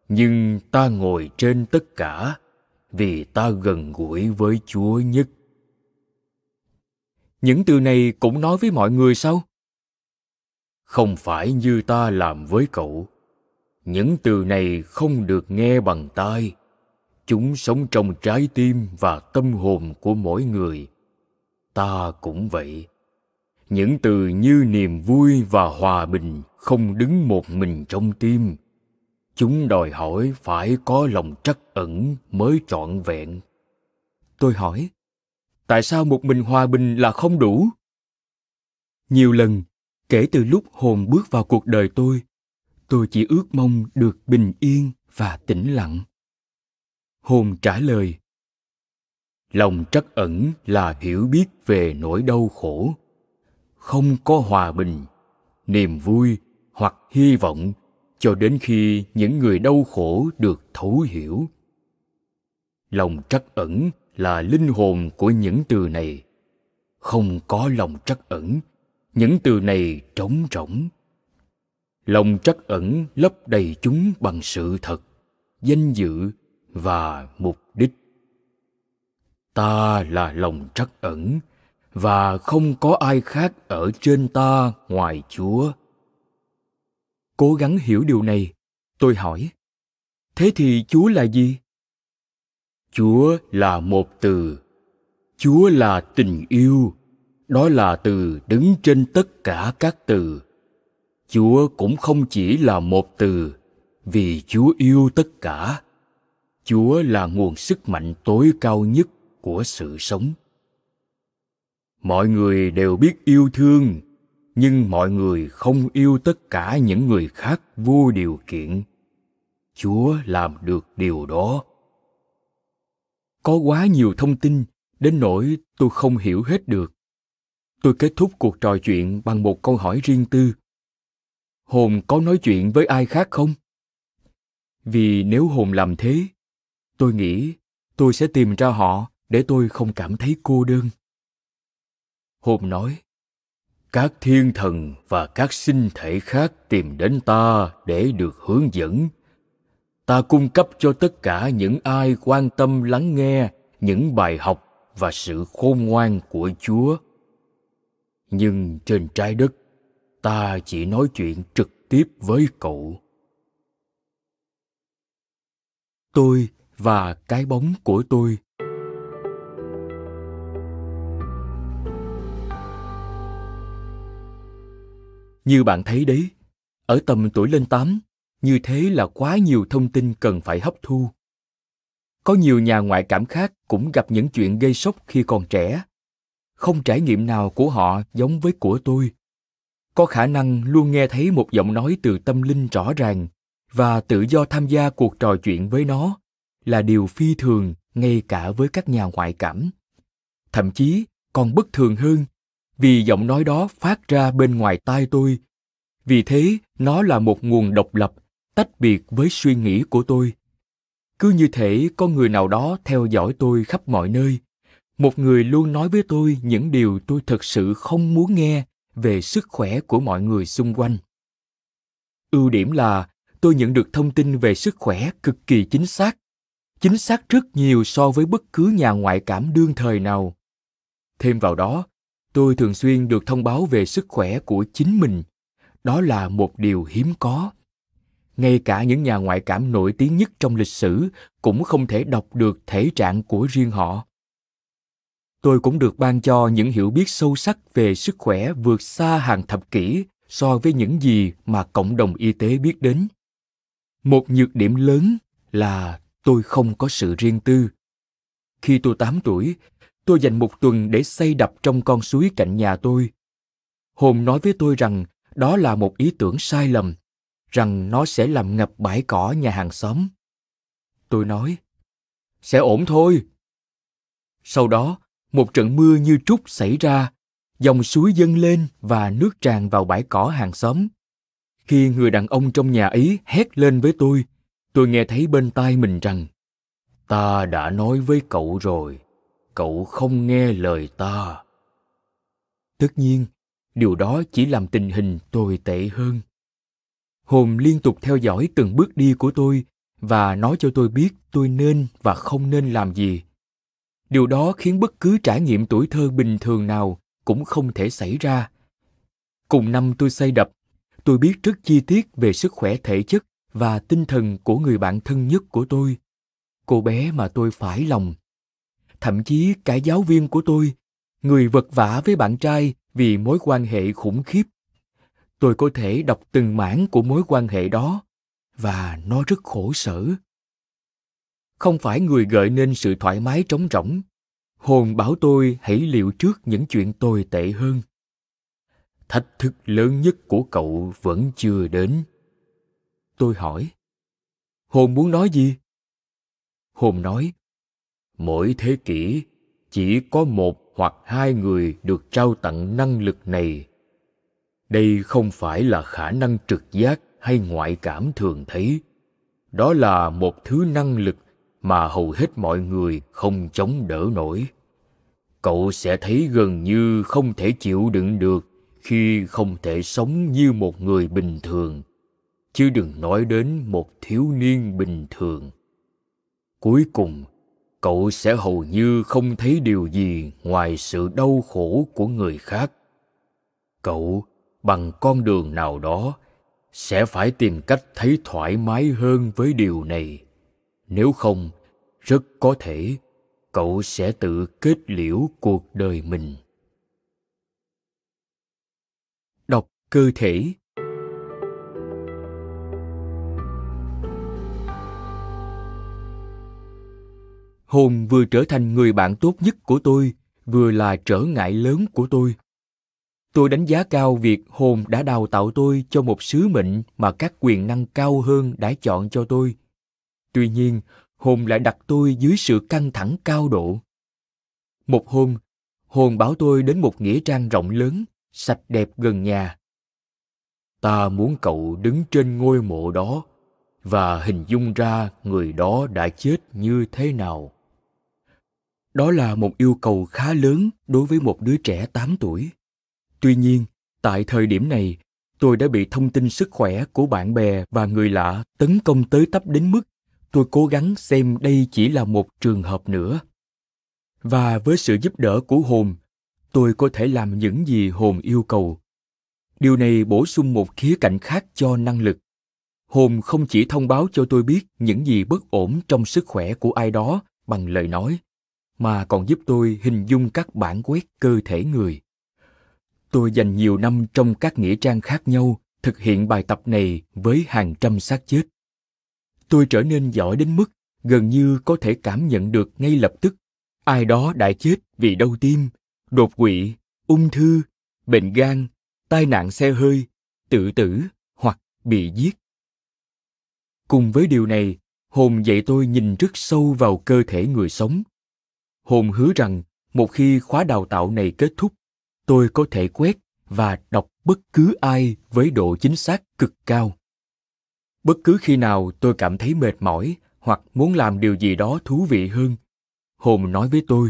nhưng ta ngồi trên tất cả vì ta gần gũi với Chúa nhất." Những từ này cũng nói với mọi người sao? Không phải như ta làm với cậu. Những từ này không được nghe bằng tai. Chúng sống trong trái tim và tâm hồn của mỗi người. Ta cũng vậy. Những từ như niềm vui và hòa bình không đứng một mình trong tim. Chúng đòi hỏi phải có lòng trắc ẩn mới trọn vẹn. Tôi hỏi: "Tại sao một mình hòa bình là không đủ?" Nhiều lần, kể từ lúc hồn bước vào cuộc đời tôi chỉ ước mong được bình yên và tĩnh lặng. Hồn trả lời: "Lòng trắc ẩn là hiểu biết về nỗi đau khổ. Không có hòa bình, niềm vui hoặc hy vọng cho đến khi những người đau khổ được thấu hiểu. Lòng trắc ẩn là linh hồn của những từ này. Không có lòng trắc ẩn, những từ này trống rỗng. Lòng trắc ẩn lấp đầy chúng bằng sự thật, danh dự và mục đích. Ta là lòng trắc ẩn và không có ai khác ở trên ta ngoài Chúa." Cố gắng hiểu điều này, tôi hỏi: "Thế thì Chúa là gì?" Chúa là một từ. Chúa là tình yêu. Đó là từ đứng trên tất cả các từ. Chúa cũng không chỉ là một từ, vì Chúa yêu tất cả. Chúa là nguồn sức mạnh tối cao nhất của sự sống. Mọi người đều biết yêu thương, nhưng mọi người không yêu tất cả những người khác vô điều kiện. Chúa làm được điều đó. Có quá nhiều thông tin, đến nỗi tôi không hiểu hết được. Tôi kết thúc cuộc trò chuyện bằng một câu hỏi riêng tư. Hồn có nói chuyện với ai khác không? Vì nếu hồn làm thế, tôi nghĩ tôi sẽ tìm ra họ để tôi không cảm thấy cô đơn. Hồn nói: "Các thiên thần và các sinh thể khác tìm đến ta để được hướng dẫn. Ta cung cấp cho tất cả những ai quan tâm lắng nghe những bài học và sự khôn ngoan của Chúa. Nhưng trên trái đất, ta chỉ nói chuyện trực tiếp với cậu." Tôi và cái bóng của tôi. Như bạn thấy đấy, ở tầm tuổi lên 8, như thế là quá nhiều thông tin cần phải hấp thu. Có nhiều nhà ngoại cảm khác cũng gặp những chuyện gây sốc khi còn trẻ. không trải nghiệm nào của họ giống với của tôi. Có khả năng luôn nghe thấy một giọng nói từ tâm linh rõ ràng và tự do tham gia cuộc trò chuyện với nó là điều phi thường ngay cả với các nhà ngoại cảm. Thậm chí còn bất thường hơn, vì giọng nói đó phát ra bên ngoài tai tôi. Vì thế, nó là một nguồn độc lập, tách biệt với suy nghĩ của tôi. Cứ như thể có người nào đó theo dõi tôi khắp mọi nơi. Một người luôn nói với tôi những điều tôi thật sự không muốn nghe về sức khỏe của mọi người xung quanh. Ưu điểm là tôi nhận được thông tin về sức khỏe cực kỳ chính xác rất nhiều so với bất cứ nhà ngoại cảm đương thời nào. Thêm vào đó, tôi thường xuyên được thông báo về sức khỏe của chính mình. Đó là một điều hiếm có. Ngay cả những nhà ngoại cảm nổi tiếng nhất trong lịch sử cũng không thể đọc được thể trạng của riêng họ. Tôi cũng được ban cho những hiểu biết sâu sắc về sức khỏe vượt xa hàng thập kỷ so với những gì mà cộng đồng y tế biết đến. Một nhược điểm lớn là tôi không có sự riêng tư. Khi tôi 8 tuổi, tôi dành một tuần để xây đập trong con suối cạnh nhà tôi. Hồn nói với tôi rằng đó là một ý tưởng sai lầm, rằng nó sẽ làm ngập bãi cỏ nhà hàng xóm. Tôi nói, sẽ ổn thôi. Sau đó, một trận mưa như trút xảy ra, dòng suối dâng lên và nước tràn vào bãi cỏ hàng xóm. Khi người đàn ông trong nhà ấy hét lên với tôi nghe thấy bên tai mình rằng, ta đã nói với cậu rồi, cậu không nghe lời ta. Tất nhiên, điều đó chỉ làm tình hình tồi tệ hơn. Hồn liên tục theo dõi từng bước đi của tôi và nói cho tôi biết tôi nên và không nên làm gì. Điều đó khiến bất cứ trải nghiệm tuổi thơ bình thường nào cũng không thể xảy ra. Cùng năm tôi xây đập, tôi biết rất chi tiết về sức khỏe thể chất và tinh thần của người bạn thân nhất của tôi, cô bé mà tôi phải lòng. Thậm chí cả giáo viên của tôi, người vật vã với bạn trai vì mối quan hệ khủng khiếp. Tôi có thể đọc từng mảng của mối quan hệ đó, và nó rất khổ sở. Không phải người gợi nên sự thoải mái trống rỗng. Hồn bảo tôi hãy liệu trước những chuyện tồi tệ hơn. Thách thức lớn nhất của cậu vẫn chưa đến. Tôi hỏi, Hồn muốn nói gì? Hồn nói, mỗi thế kỷ chỉ có một hoặc hai người được trao tặng năng lực này. Đây không phải là khả năng trực giác hay ngoại cảm thường thấy. Đó là một thứ năng lực mà hầu hết mọi người không chống đỡ nổi. Cậu sẽ thấy gần như không thể chịu đựng được khi không thể sống như một người bình thường, chứ đừng nói đến một thiếu niên bình thường. Cuối cùng, cậu sẽ hầu như không thấy điều gì ngoài sự đau khổ của người khác. Cậu, bằng con đường nào đó, sẽ phải tìm cách thấy thoải mái hơn với điều này. Nếu không, rất có thể cậu sẽ tự kết liễu cuộc đời mình. Đọc cơ thể. Hồn vừa trở thành người bạn tốt nhất của tôi, vừa là trở ngại lớn của tôi. Tôi đánh giá cao việc Hồn đã đào tạo tôi cho một sứ mệnh mà các quyền năng cao hơn đã chọn cho tôi. Tuy nhiên, Hồn lại đặt tôi dưới sự căng thẳng cao độ. Một hôm, Hồn bảo tôi đến một nghĩa trang rộng lớn, sạch đẹp gần nhà. Ta muốn cậu đứng trên ngôi mộ đó và hình dung ra người đó đã chết như thế nào. Đó là một yêu cầu khá lớn đối với một đứa trẻ 8 tuổi. Tuy nhiên, tại thời điểm này, tôi đã bị thông tin sức khỏe của bạn bè và người lạ tấn công tới tấp đến mức tôi cố gắng xem đây chỉ là một trường hợp nữa. Và với sự giúp đỡ của Hồn, tôi có thể làm những gì Hồn yêu cầu. Điều này bổ sung một khía cạnh khác cho năng lực. Hồn không chỉ thông báo cho tôi biết những gì bất ổn trong sức khỏe của ai đó bằng lời nói, mà còn giúp tôi hình dung các bản quét cơ thể người. Tôi dành nhiều năm trong các nghĩa trang khác nhau thực hiện bài tập này với hàng trăm xác chết. Tôi trở nên giỏi đến mức gần như có thể cảm nhận được ngay lập tức ai đó đã chết vì đau tim, đột quỵ, ung thư, bệnh gan, tai nạn xe hơi, tự tử hoặc bị giết. Cùng với điều này, hồn dạy tôi nhìn rất sâu vào cơ thể người sống. Hồn hứa rằng một khi khóa đào tạo này kết thúc, tôi có thể quét và đọc bất cứ ai với độ chính xác cực cao. Bất cứ khi nào tôi cảm thấy mệt mỏi hoặc muốn làm điều gì đó thú vị hơn, hồn nói với tôi: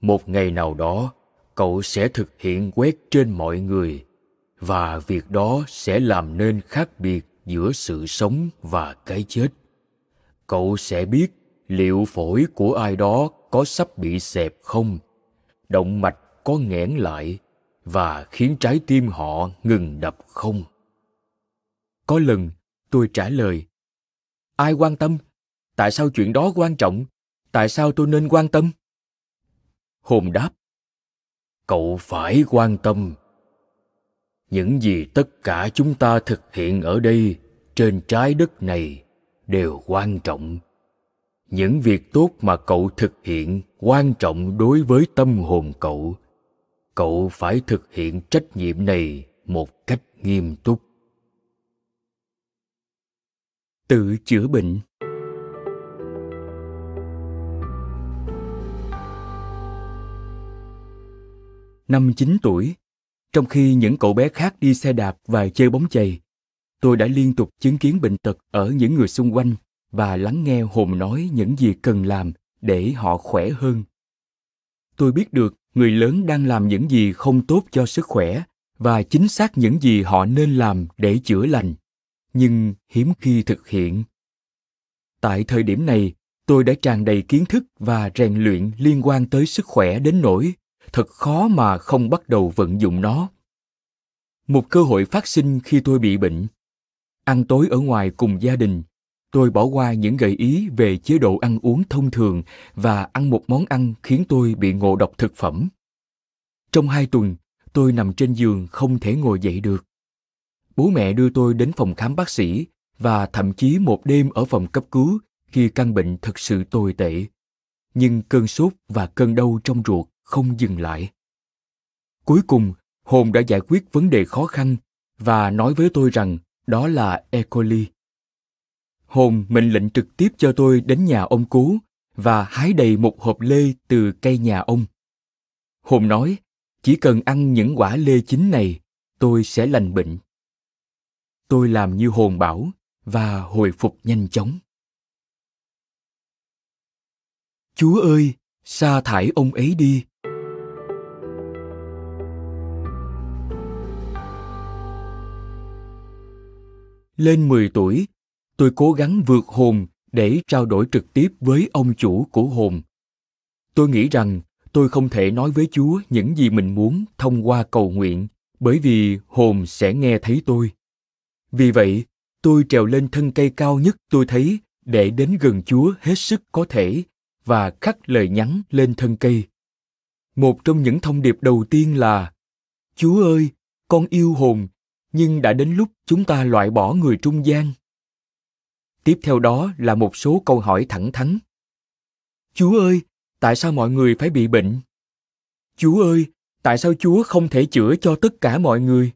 một ngày nào đó, cậu sẽ thực hiện quét trên mọi người, và việc đó sẽ làm nên khác biệt giữa sự sống và cái chết. Cậu sẽ biết liệu phổi của ai đó có sắp bị xẹp không, động mạch có nghẽn lại và khiến trái tim họ ngừng đập không. Có lần tôi trả lời: ai quan tâm? Tại sao chuyện đó quan trọng? Tại sao tôi nên quan tâm? Hồn đáp: cậu phải quan tâm. Những gì tất cả chúng ta thực hiện ở đây, trên trái đất này, đều quan trọng. Những việc tốt mà cậu thực hiện quan trọng đối với tâm hồn cậu. Cậu phải thực hiện trách nhiệm này một cách nghiêm túc. Tự chữa bệnh. Năm 9 tuổi, trong khi những cậu bé khác đi xe đạp và chơi bóng chày, tôi đã liên tục chứng kiến bệnh tật ở những người xung quanh và lắng nghe hồn nói những gì cần làm để họ khỏe hơn. Tôi biết được người lớn đang làm những gì không tốt cho sức khỏe và chính xác những gì họ nên làm để chữa lành, nhưng hiếm khi thực hiện. Tại thời điểm này, tôi đã tràn đầy kiến thức và rèn luyện liên quan tới sức khỏe đến nỗi thật khó mà không bắt đầu vận dụng nó. Một cơ hội phát sinh khi tôi bị bệnh. Ăn tối ở ngoài cùng gia đình, tôi bỏ qua những gợi ý về chế độ ăn uống thông thường và ăn một món ăn khiến tôi bị ngộ độc thực phẩm. Trong 2 tuần, tôi nằm trên giường không thể ngồi dậy được. Bố mẹ đưa tôi đến phòng khám bác sĩ và thậm chí một đêm ở phòng cấp cứu khi căn bệnh thật sự tồi tệ. Nhưng cơn sốt và cơn đau trong ruột không dừng lại. Cuối cùng, hồn đã giải quyết vấn đề khó khăn và nói với tôi rằng đó là E. coli. Hồn mệnh lệnh trực tiếp cho tôi đến nhà ông cố và hái đầy một hộp lê từ cây nhà ông. Hồn nói, chỉ cần ăn những quả lê chín này, tôi sẽ lành bệnh. Tôi làm như hồn bảo và hồi phục nhanh chóng. Chúa ơi, sa thải ông ấy đi. Lên 10 tuổi, tôi cố gắng vượt hồn để trao đổi trực tiếp với ông chủ của hồn. Tôi nghĩ rằng tôi không thể nói với Chúa những gì mình muốn thông qua cầu nguyện bởi vì hồn sẽ nghe thấy tôi. Vì vậy, tôi trèo lên thân cây cao nhất tôi thấy để đến gần Chúa hết sức có thể và khắc lời nhắn lên thân cây. Một trong những thông điệp đầu tiên là: Chúa ơi, con yêu hồn, nhưng đã đến lúc chúng ta loại bỏ người trung gian. Tiếp theo đó là một số câu hỏi thẳng thắn. Chúa ơi, tại sao mọi người phải bị bệnh? Chúa ơi, tại sao Chúa không thể chữa cho tất cả mọi người?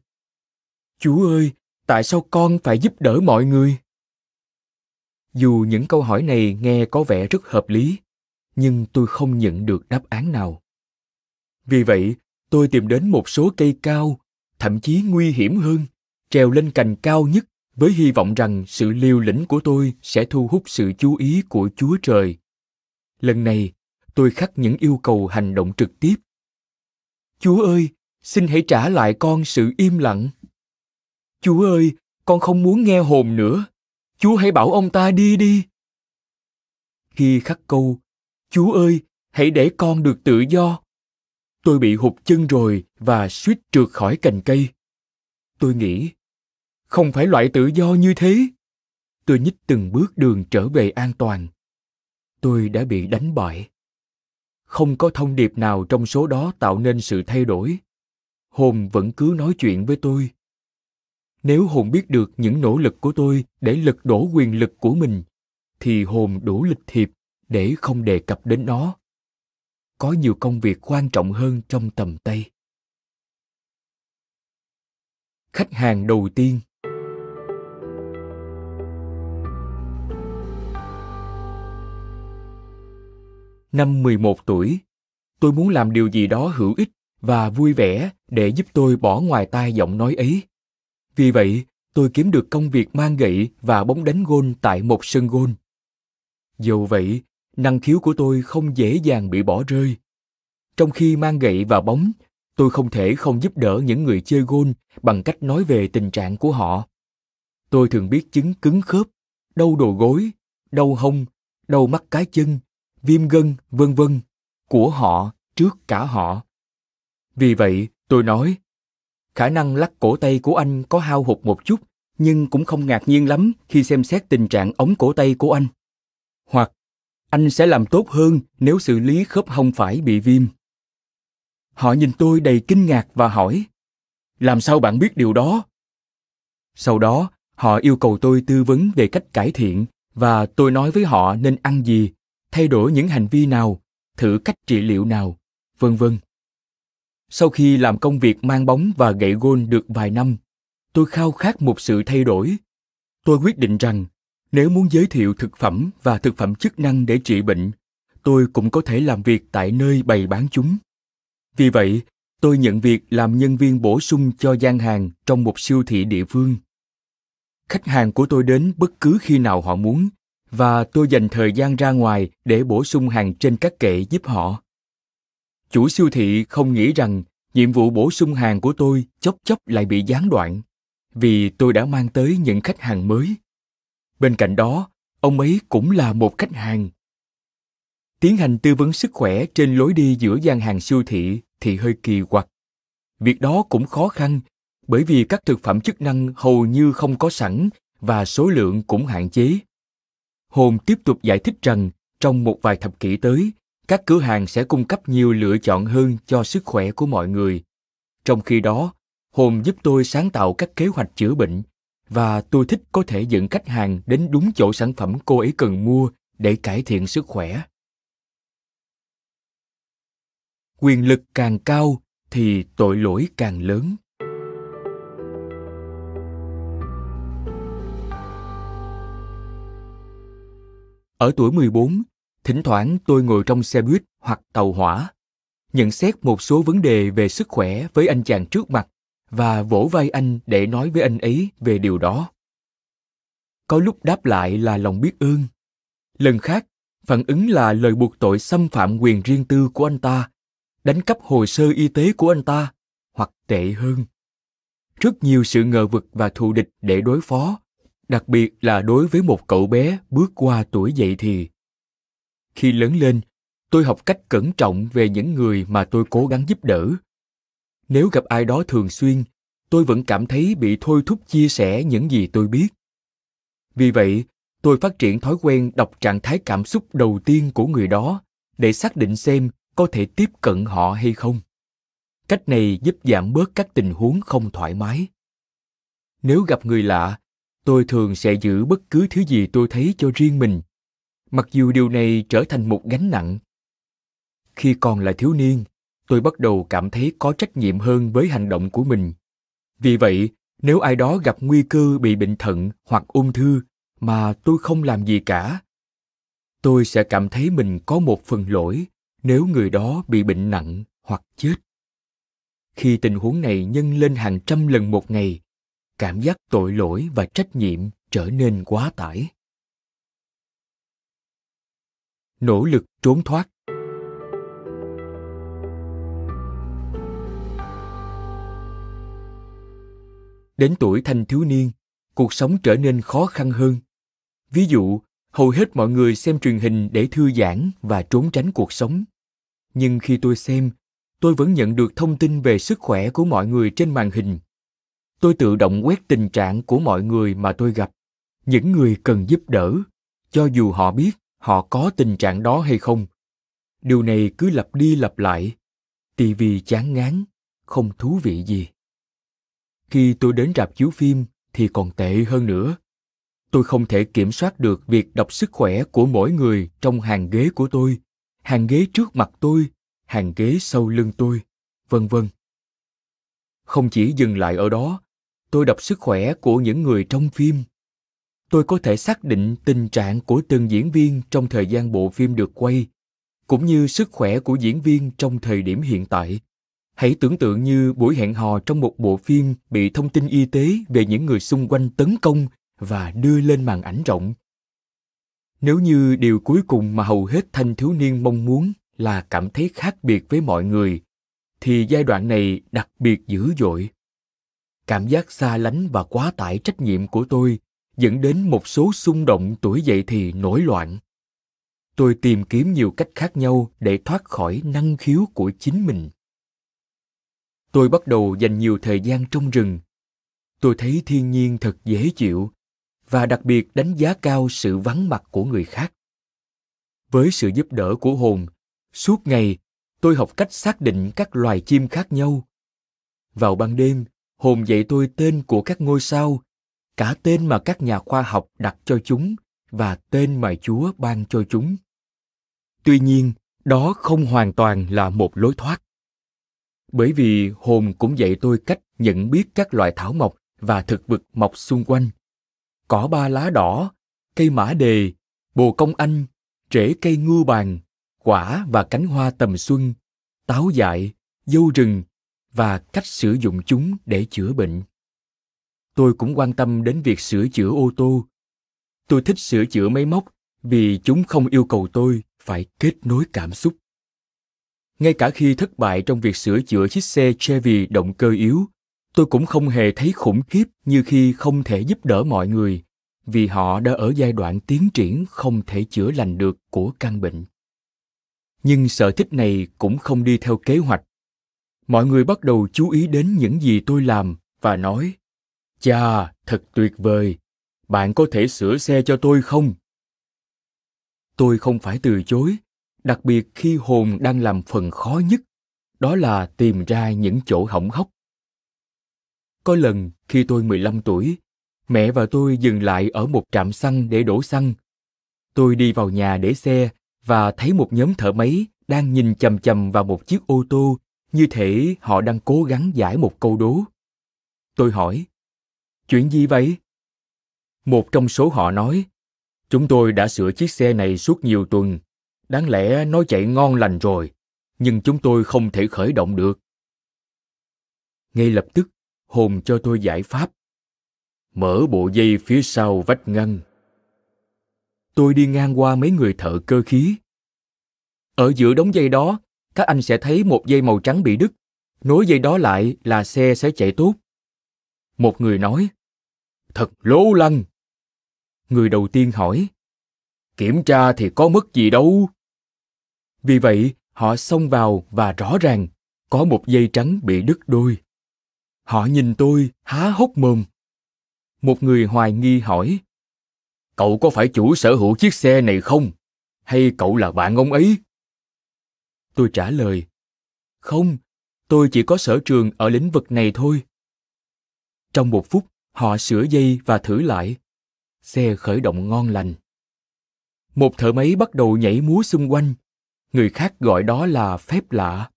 Chúa ơi, tại sao con phải giúp đỡ mọi người? Dù những câu hỏi này nghe có vẻ rất hợp lý, nhưng tôi không nhận được đáp án nào. Vì vậy, tôi tìm đến một số cây cao, thậm chí nguy hiểm hơn, trèo lên cành cao nhất với hy vọng rằng sự liều lĩnh của tôi sẽ thu hút sự chú ý của Chúa Trời. Lần này, tôi khắc những yêu cầu hành động trực tiếp. Chúa ơi, xin hãy trả lại con sự im lặng. Chúa ơi, con không muốn nghe hồn nữa. Chúa hãy bảo ông ta đi đi. Khi khắc câu, Chúa ơi, hãy để con được tự do, tôi bị hụt chân rồi và suýt trượt khỏi cành cây. Tôi nghĩ, không phải loại tự do như thế. Tôi nhích từng bước đường trở về an toàn. Tôi đã bị đánh bại. Không có thông điệp nào trong số đó tạo nên sự thay đổi. Hồn vẫn cứ nói chuyện với tôi. Nếu hồn biết được những nỗ lực của tôi để lật đổ quyền lực của mình, thì hồn đủ lịch thiệp để không đề cập đến nó. có nhiều công việc quan trọng hơn trong tầm tay. Khách hàng đầu tiên. Năm 11 tuổi, tôi muốn làm điều gì đó hữu ích và vui vẻ để giúp tôi bỏ ngoài tai giọng nói ấy. Vì vậy, tôi kiếm được công việc mang gậy và bóng đánh gôn tại một sân gôn. Dẫu vậy, năng khiếu của tôi không dễ dàng bị bỏ rơi. Trong khi mang gậy và bóng, tôi không thể không giúp đỡ những người chơi gôn bằng cách nói về tình trạng của họ. Tôi thường biết chứng cứng khớp, đau đầu gối, đau hông, đau mắt cá chân, viêm gân, vân vân của họ trước cả họ. Vì vậy, tôi nói, khả năng lắc cổ tay của anh có hao hụt một chút, nhưng cũng không ngạc nhiên lắm khi xem xét tình trạng ống cổ tay của anh. Hoặc, anh sẽ làm tốt hơn nếu xử lý khớp hông phải bị viêm. Họ nhìn tôi đầy kinh ngạc và hỏi, làm sao bạn biết điều đó? Sau đó, họ yêu cầu tôi tư vấn về cách cải thiện và tôi nói với họ nên ăn gì, thay đổi những hành vi nào, thử cách trị liệu nào, vân vân. Sau khi làm công việc mang bóng và gậy gôn được vài năm, tôi khao khát một sự thay đổi. Tôi quyết định rằng, nếu muốn giới thiệu thực phẩm và thực phẩm chức năng để trị bệnh, tôi cũng có thể làm việc tại nơi bày bán chúng. Vì vậy, tôi nhận việc làm nhân viên bổ sung cho gian hàng trong một siêu thị địa phương. Khách hàng của tôi đến bất cứ khi nào họ muốn, và tôi dành thời gian ra ngoài để bổ sung hàng trên các kệ giúp họ. Chủ siêu thị không nghĩ rằng nhiệm vụ bổ sung hàng của tôi chốc chốc lại bị gián đoạn, vì tôi đã mang tới những khách hàng mới. Bên cạnh đó, ông ấy cũng là một khách hàng. Tiến hành tư vấn sức khỏe trên lối đi giữa gian hàng siêu thị thì hơi kỳ quặc. Việc đó cũng khó khăn, bởi vì các thực phẩm chức năng hầu như không có sẵn và số lượng cũng hạn chế. Hồn tiếp tục giải thích rằng trong một vài thập kỷ tới, các cửa hàng sẽ cung cấp nhiều lựa chọn hơn cho sức khỏe của mọi người. Trong khi đó, Hồn giúp tôi sáng tạo các kế hoạch chữa bệnh và tôi thích có thể dẫn khách hàng đến đúng chỗ sản phẩm cô ấy cần mua để cải thiện sức khỏe. Quyền lực càng cao thì tội lỗi càng lớn. Ở tuổi 14, thỉnh thoảng tôi ngồi trong xe buýt hoặc tàu hỏa, nhận xét một số vấn đề về sức khỏe với anh chàng trước mặt và vỗ vai anh để nói với anh ấy về điều đó. Có lúc đáp lại là lòng biết ơn. Lần khác, phản ứng là lời buộc tội xâm phạm quyền riêng tư của anh ta, đánh cắp hồ sơ y tế của anh ta, hoặc tệ hơn. Rất nhiều sự ngờ vực và thù địch để đối phó, đặc biệt là đối với một cậu bé bước qua tuổi dậy thì. Khi lớn lên, tôi học cách cẩn trọng về những người mà tôi cố gắng giúp đỡ. Nếu gặp ai đó thường xuyên, tôi vẫn cảm thấy bị thôi thúc chia sẻ những gì tôi biết. Vì vậy, tôi phát triển thói quen đọc trạng thái cảm xúc đầu tiên của người đó để xác định xem có thể tiếp cận họ hay không. Cách này giúp giảm bớt các tình huống không thoải mái. Nếu gặp người lạ, tôi thường sẽ giữ bất cứ thứ gì tôi thấy cho riêng mình, mặc dù điều này trở thành một gánh nặng. Khi còn là thiếu niên, tôi bắt đầu cảm thấy có trách nhiệm hơn với hành động của mình. Vì vậy, nếu ai đó gặp nguy cơ bị bệnh thận hoặc ung thư mà tôi không làm gì cả, tôi sẽ cảm thấy mình có một phần lỗi nếu người đó bị bệnh nặng hoặc chết. Khi tình huống này nhân lên hàng trăm lần một ngày, cảm giác tội lỗi và trách nhiệm trở nên quá tải. Nỗ lực trốn thoát. Đến tuổi thanh thiếu niên, cuộc sống trở nên khó khăn hơn. Ví dụ, hầu hết mọi người xem truyền hình để thư giãn và trốn tránh cuộc sống. Nhưng khi tôi xem, tôi vẫn nhận được thông tin về sức khỏe của mọi người trên màn hình. Tôi tự động quét tình trạng của mọi người mà tôi gặp, những người cần giúp đỡ, cho dù họ biết họ có tình trạng đó hay không. Điều này cứ lặp đi lặp lại. TV chán ngán, không thú vị gì. Khi tôi đến rạp chiếu phim thì còn tệ hơn nữa. Tôi không thể kiểm soát được việc đọc sức khỏe của mỗi người trong hàng ghế của tôi, hàng ghế trước mặt tôi, hàng ghế sau lưng tôi, vân vân. Không chỉ dừng lại ở đó, tôi đọc sức khỏe của những người trong phim. Tôi có thể xác định tình trạng của từng diễn viên trong thời gian bộ phim được quay, cũng như sức khỏe của diễn viên trong thời điểm hiện tại. Hãy tưởng tượng như buổi hẹn hò trong một bộ phim bị thông tin y tế về những người xung quanh tấn công và đưa lên màn ảnh rộng. Nếu như điều cuối cùng mà hầu hết thanh thiếu niên mong muốn là cảm thấy khác biệt với mọi người, thì giai đoạn này đặc biệt dữ dội. Cảm giác xa lánh và quá tải trách nhiệm của tôi dẫn đến một số xung động tuổi dậy thì nổi loạn. Tôi tìm kiếm nhiều cách khác nhau để thoát khỏi năng khiếu của chính mình. Tôi bắt đầu dành nhiều thời gian trong rừng. Tôi thấy thiên nhiên thật dễ chịu và đặc biệt đánh giá cao sự vắng mặt của người khác. Với sự giúp đỡ của hồn, suốt ngày tôi học cách xác định các loài chim khác nhau. Vào ban đêm, hồn dạy tôi tên của các ngôi sao, cả tên mà các nhà khoa học đặt cho chúng và tên mà Chúa ban cho chúng. Tuy nhiên, đó không hoàn toàn là một lối thoát. Bởi vì hồn cũng dạy tôi cách nhận biết các loại thảo mộc và thực vật mọc xung quanh. Cỏ ba lá đỏ, cây mã đề, bồ công anh, rễ cây ngưu bàn, quả và cánh hoa tầm xuân, táo dại, dâu rừng và cách sử dụng chúng để chữa bệnh. Tôi cũng quan tâm đến việc sửa chữa ô tô. Tôi thích sửa chữa máy móc vì chúng không yêu cầu tôi phải kết nối cảm xúc. Ngay cả khi thất bại trong việc sửa chữa chiếc xe Chevy động cơ yếu, tôi cũng không hề thấy khủng khiếp như khi không thể giúp đỡ mọi người, vì họ đã ở giai đoạn tiến triển không thể chữa lành được của căn bệnh. Nhưng sở thích này cũng không đi theo kế hoạch. Mọi người bắt đầu chú ý đến những gì tôi làm và nói, "Chà, thật tuyệt vời, bạn có thể sửa xe cho tôi không?" Tôi không phải từ chối, đặc biệt khi hồn đang làm phần khó nhất, đó là tìm ra những chỗ hỏng hóc. Có lần, khi tôi 15 tuổi, mẹ và tôi dừng lại ở một trạm xăng để đổ xăng. Tôi đi vào nhà để xe và thấy một nhóm thợ máy đang nhìn chằm chằm vào một chiếc ô tô, như thể họ đang cố gắng giải một câu đố. Tôi hỏi, "Chuyện gì vậy?" Một trong số họ nói, "Chúng tôi đã sửa chiếc xe này suốt nhiều tuần. Đáng lẽ nó chạy ngon lành rồi, nhưng chúng tôi không thể khởi động được." Ngay lập tức, hồn cho tôi giải pháp. "Mở bộ dây phía sau vách ngăn." Tôi đi ngang qua mấy người thợ cơ khí. "Ở giữa đống dây đó, các anh sẽ thấy một dây màu trắng bị đứt. Nối dây đó lại là xe sẽ chạy tốt." Một người nói, "Thật lố lăng." Người đầu tiên hỏi, "Kiểm tra thì có mất gì đâu." Vì vậy, họ xông vào và rõ ràng có một dây trắng bị đứt đôi. Họ nhìn tôi há hốc mồm. Một người hoài nghi hỏi, "Cậu có phải chủ sở hữu chiếc xe này không? Hay cậu là bạn ông ấy?" Tôi trả lời, "Không, tôi chỉ có sở trường ở lĩnh vực này thôi." Trong một phút, họ sửa dây và thử lại. Xe khởi động ngon lành. Một thợ máy bắt đầu nhảy múa xung quanh. Người khác gọi đó là phép lạ.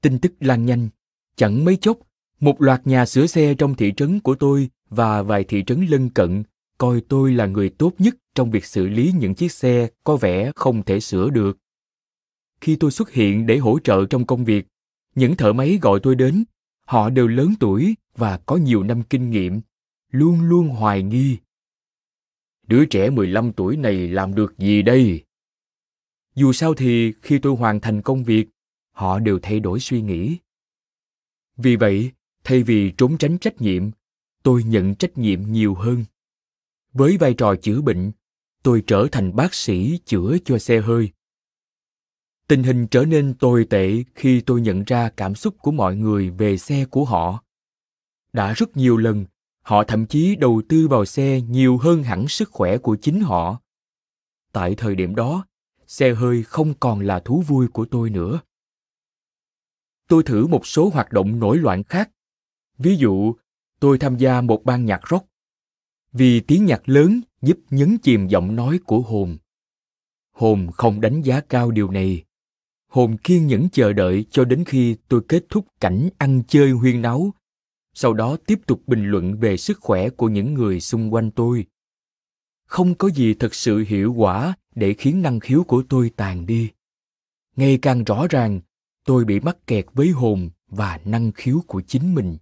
Tin tức lan nhanh. Chẳng mấy chốc, một loạt nhà sửa xe trong thị trấn của tôi và vài thị trấn lân cận coi tôi là người tốt nhất trong việc xử lý những chiếc xe có vẻ không thể sửa được. Khi tôi xuất hiện để hỗ trợ trong công việc, những thợ máy gọi tôi đến, họ đều lớn tuổi và có nhiều năm kinh nghiệm, luôn luôn hoài nghi. "Đứa trẻ 15 tuổi này làm được gì đây?" Dù sao thì khi tôi hoàn thành công việc, họ đều thay đổi suy nghĩ. Vì vậy, thay vì trốn tránh trách nhiệm, tôi nhận trách nhiệm nhiều hơn. Với vai trò chữa bệnh, tôi trở thành bác sĩ chữa cho xe hơi. Tình hình trở nên tồi tệ khi tôi nhận ra cảm xúc của mọi người về xe của họ. Đã rất nhiều lần, họ thậm chí đầu tư vào xe nhiều hơn hẳn sức khỏe của chính họ. Tại thời điểm đó, xe hơi không còn là thú vui của tôi nữa. Tôi thử một số hoạt động nổi loạn khác. Ví dụ, tôi tham gia một ban nhạc rock. Vì tiếng nhạc lớn giúp nhấn chìm giọng nói của hồn. Hồn không đánh giá cao điều này. hồn kiên nhẫn chờ đợi cho đến khi tôi kết thúc cảnh ăn chơi huyên náo, sau đó tiếp tục bình luận về sức khỏe của những người xung quanh tôi. Không có gì thật sự hiệu quả để khiến năng khiếu của tôi tàn đi. Ngày càng rõ ràng, tôi bị mắc kẹt với hồn và năng khiếu của chính mình,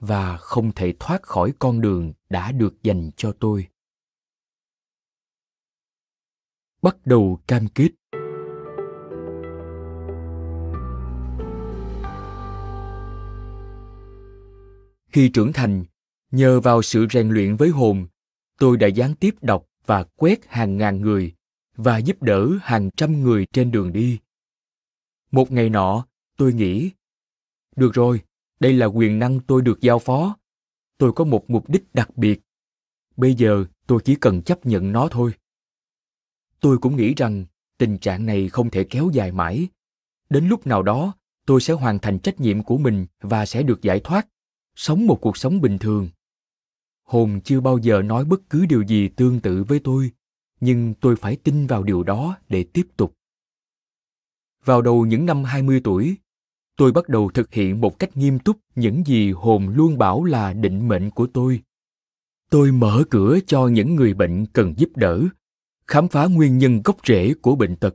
và không thể thoát khỏi con đường đã được dành cho tôi. Bắt đầu cam kết. Khi trưởng thành, nhờ vào sự rèn luyện với hồn, tôi đã gián tiếp đọc và quét hàng ngàn người và giúp đỡ hàng trăm người trên đường đi. Một ngày nọ, tôi nghĩ, được rồi, đây là quyền năng tôi được giao phó. Tôi có một mục đích đặc biệt. Bây giờ tôi chỉ cần chấp nhận nó thôi. Tôi cũng nghĩ rằng tình trạng này không thể kéo dài mãi. Đến lúc nào đó, tôi sẽ hoàn thành trách nhiệm của mình và sẽ được giải thoát, sống một cuộc sống bình thường. Hồn chưa bao giờ nói bất cứ điều gì tương tự với tôi, nhưng tôi phải tin vào điều đó để tiếp tục. Vào đầu những năm 20 tuổi, tôi bắt đầu thực hiện một cách nghiêm túc những gì hồn luôn bảo là định mệnh của tôi. Tôi mở cửa cho những người bệnh cần giúp đỡ, khám phá nguyên nhân gốc rễ của bệnh tật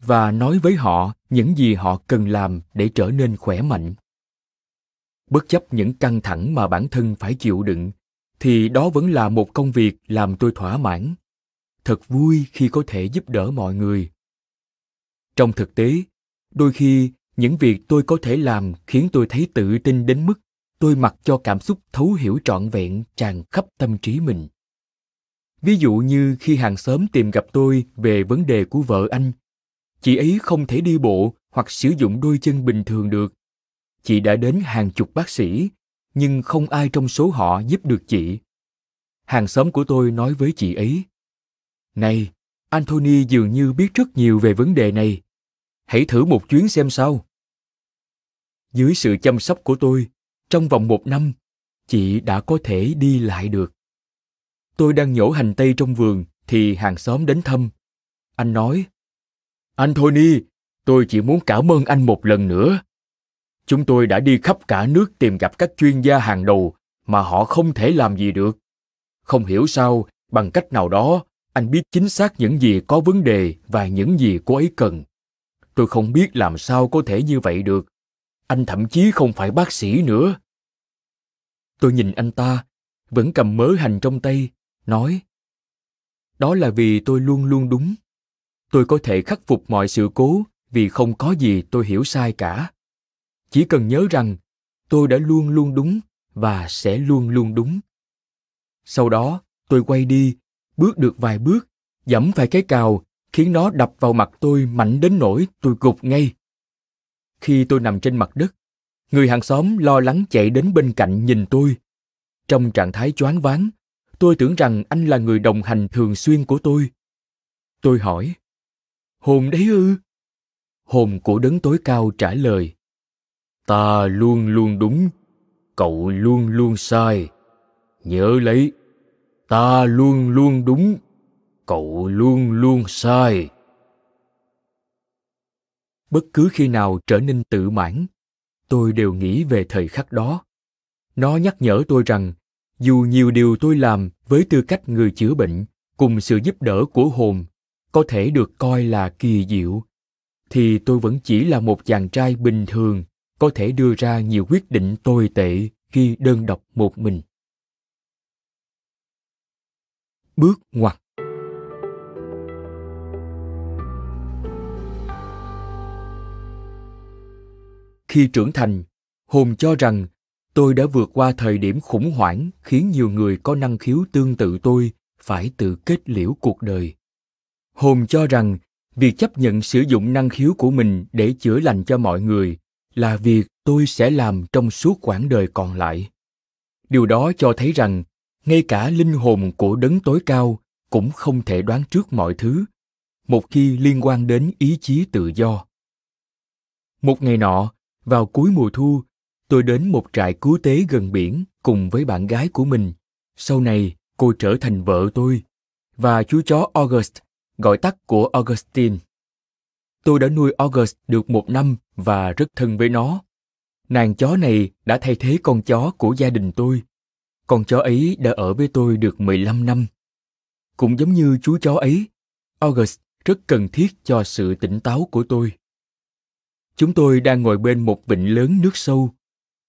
và nói với họ những gì họ cần làm để trở nên khỏe mạnh. Bất chấp những căng thẳng mà bản thân phải chịu đựng, thì đó vẫn là một công việc làm tôi thỏa mãn. Thật vui khi có thể giúp đỡ mọi người. Trong thực tế, đôi khi những việc tôi có thể làm khiến tôi thấy tự tin đến mức tôi mặc cho cảm xúc thấu hiểu trọn vẹn tràn khắp tâm trí mình. Ví dụ như khi hàng xóm tìm gặp tôi về vấn đề của vợ anh. Chị ấy không thể đi bộ hoặc sử dụng đôi chân bình thường được. Chị đã đến hàng chục bác sĩ, nhưng không ai trong số họ giúp được chị. Hàng xóm của tôi nói với chị ấy, "Này, Anthony dường như biết rất nhiều về vấn đề này. Hãy thử một chuyến xem sao." Dưới sự chăm sóc của tôi, trong vòng 1 năm, chị đã có thể đi lại được. Tôi đang nhổ hành tây trong vườn thì hàng xóm đến thăm. Anh nói, "Anthony, tôi chỉ muốn cảm ơn anh một lần nữa. Chúng tôi đã đi khắp cả nước tìm gặp các chuyên gia hàng đầu mà họ không thể làm gì được. Không hiểu sao, bằng cách nào đó, anh biết chính xác những gì có vấn đề và những gì cô ấy cần. Tôi không biết làm sao có thể như vậy được. Anh thậm chí không phải bác sĩ nữa." Tôi nhìn anh ta, vẫn cầm mớ hành trong tay, nói, "Đó là vì tôi luôn luôn đúng. Tôi có thể khắc phục mọi sự cố vì không có gì tôi hiểu sai cả. Chỉ cần nhớ rằng tôi đã luôn luôn đúng và sẽ luôn luôn đúng." Sau đó, tôi quay đi, bước được vài bước, giẫm phải cái cào, khiến nó đập vào mặt tôi mạnh đến nỗi tôi gục ngay. Khi tôi nằm trên mặt đất, người hàng xóm lo lắng chạy đến bên cạnh nhìn tôi. Trong trạng thái choáng váng, tôi tưởng rằng anh là người đồng hành thường xuyên của tôi. Tôi hỏi, "Hồn đấy ư?" Hồn của đấng tối cao trả lời, "Ta luôn luôn đúng, cậu luôn luôn sai. Nhớ lấy, ta luôn luôn đúng, cậu luôn luôn sai." Bất cứ khi nào trở nên tự mãn, tôi đều nghĩ về thời khắc đó. Nó nhắc nhở tôi rằng, dù nhiều điều tôi làm với tư cách người chữa bệnh cùng sự giúp đỡ của hồn có thể được coi là kỳ diệu, thì tôi vẫn chỉ là một chàng trai bình thường có thể đưa ra nhiều quyết định tồi tệ khi đơn độc một mình. Bước ngoặt. Khi trưởng thành, hồn cho rằng tôi đã vượt qua thời điểm khủng hoảng khiến nhiều người có năng khiếu tương tự tôi phải tự kết liễu cuộc đời. Hồn cho rằng việc chấp nhận sử dụng năng khiếu của mình để chữa lành cho mọi người là việc tôi sẽ làm trong suốt quãng đời còn lại. Điều đó cho thấy rằng ngay cả linh hồn của đấng tối cao cũng không thể đoán trước mọi thứ, một khi liên quan đến ý chí tự do. Một ngày nọ, vào cuối mùa thu, tôi đến một trại cứu tế gần biển cùng với bạn gái của mình. Sau này, cô trở thành vợ tôi, và chú chó August, gọi tắt của Augustine. Tôi đã nuôi August được 1 năm và rất thân với nó. Nàng chó này đã thay thế con chó của gia đình tôi. Con chó ấy đã ở với tôi được 15 năm. Cũng giống như chú chó ấy, August rất cần thiết cho sự tỉnh táo của tôi. Chúng tôi đang ngồi bên một vịnh lớn nước sâu,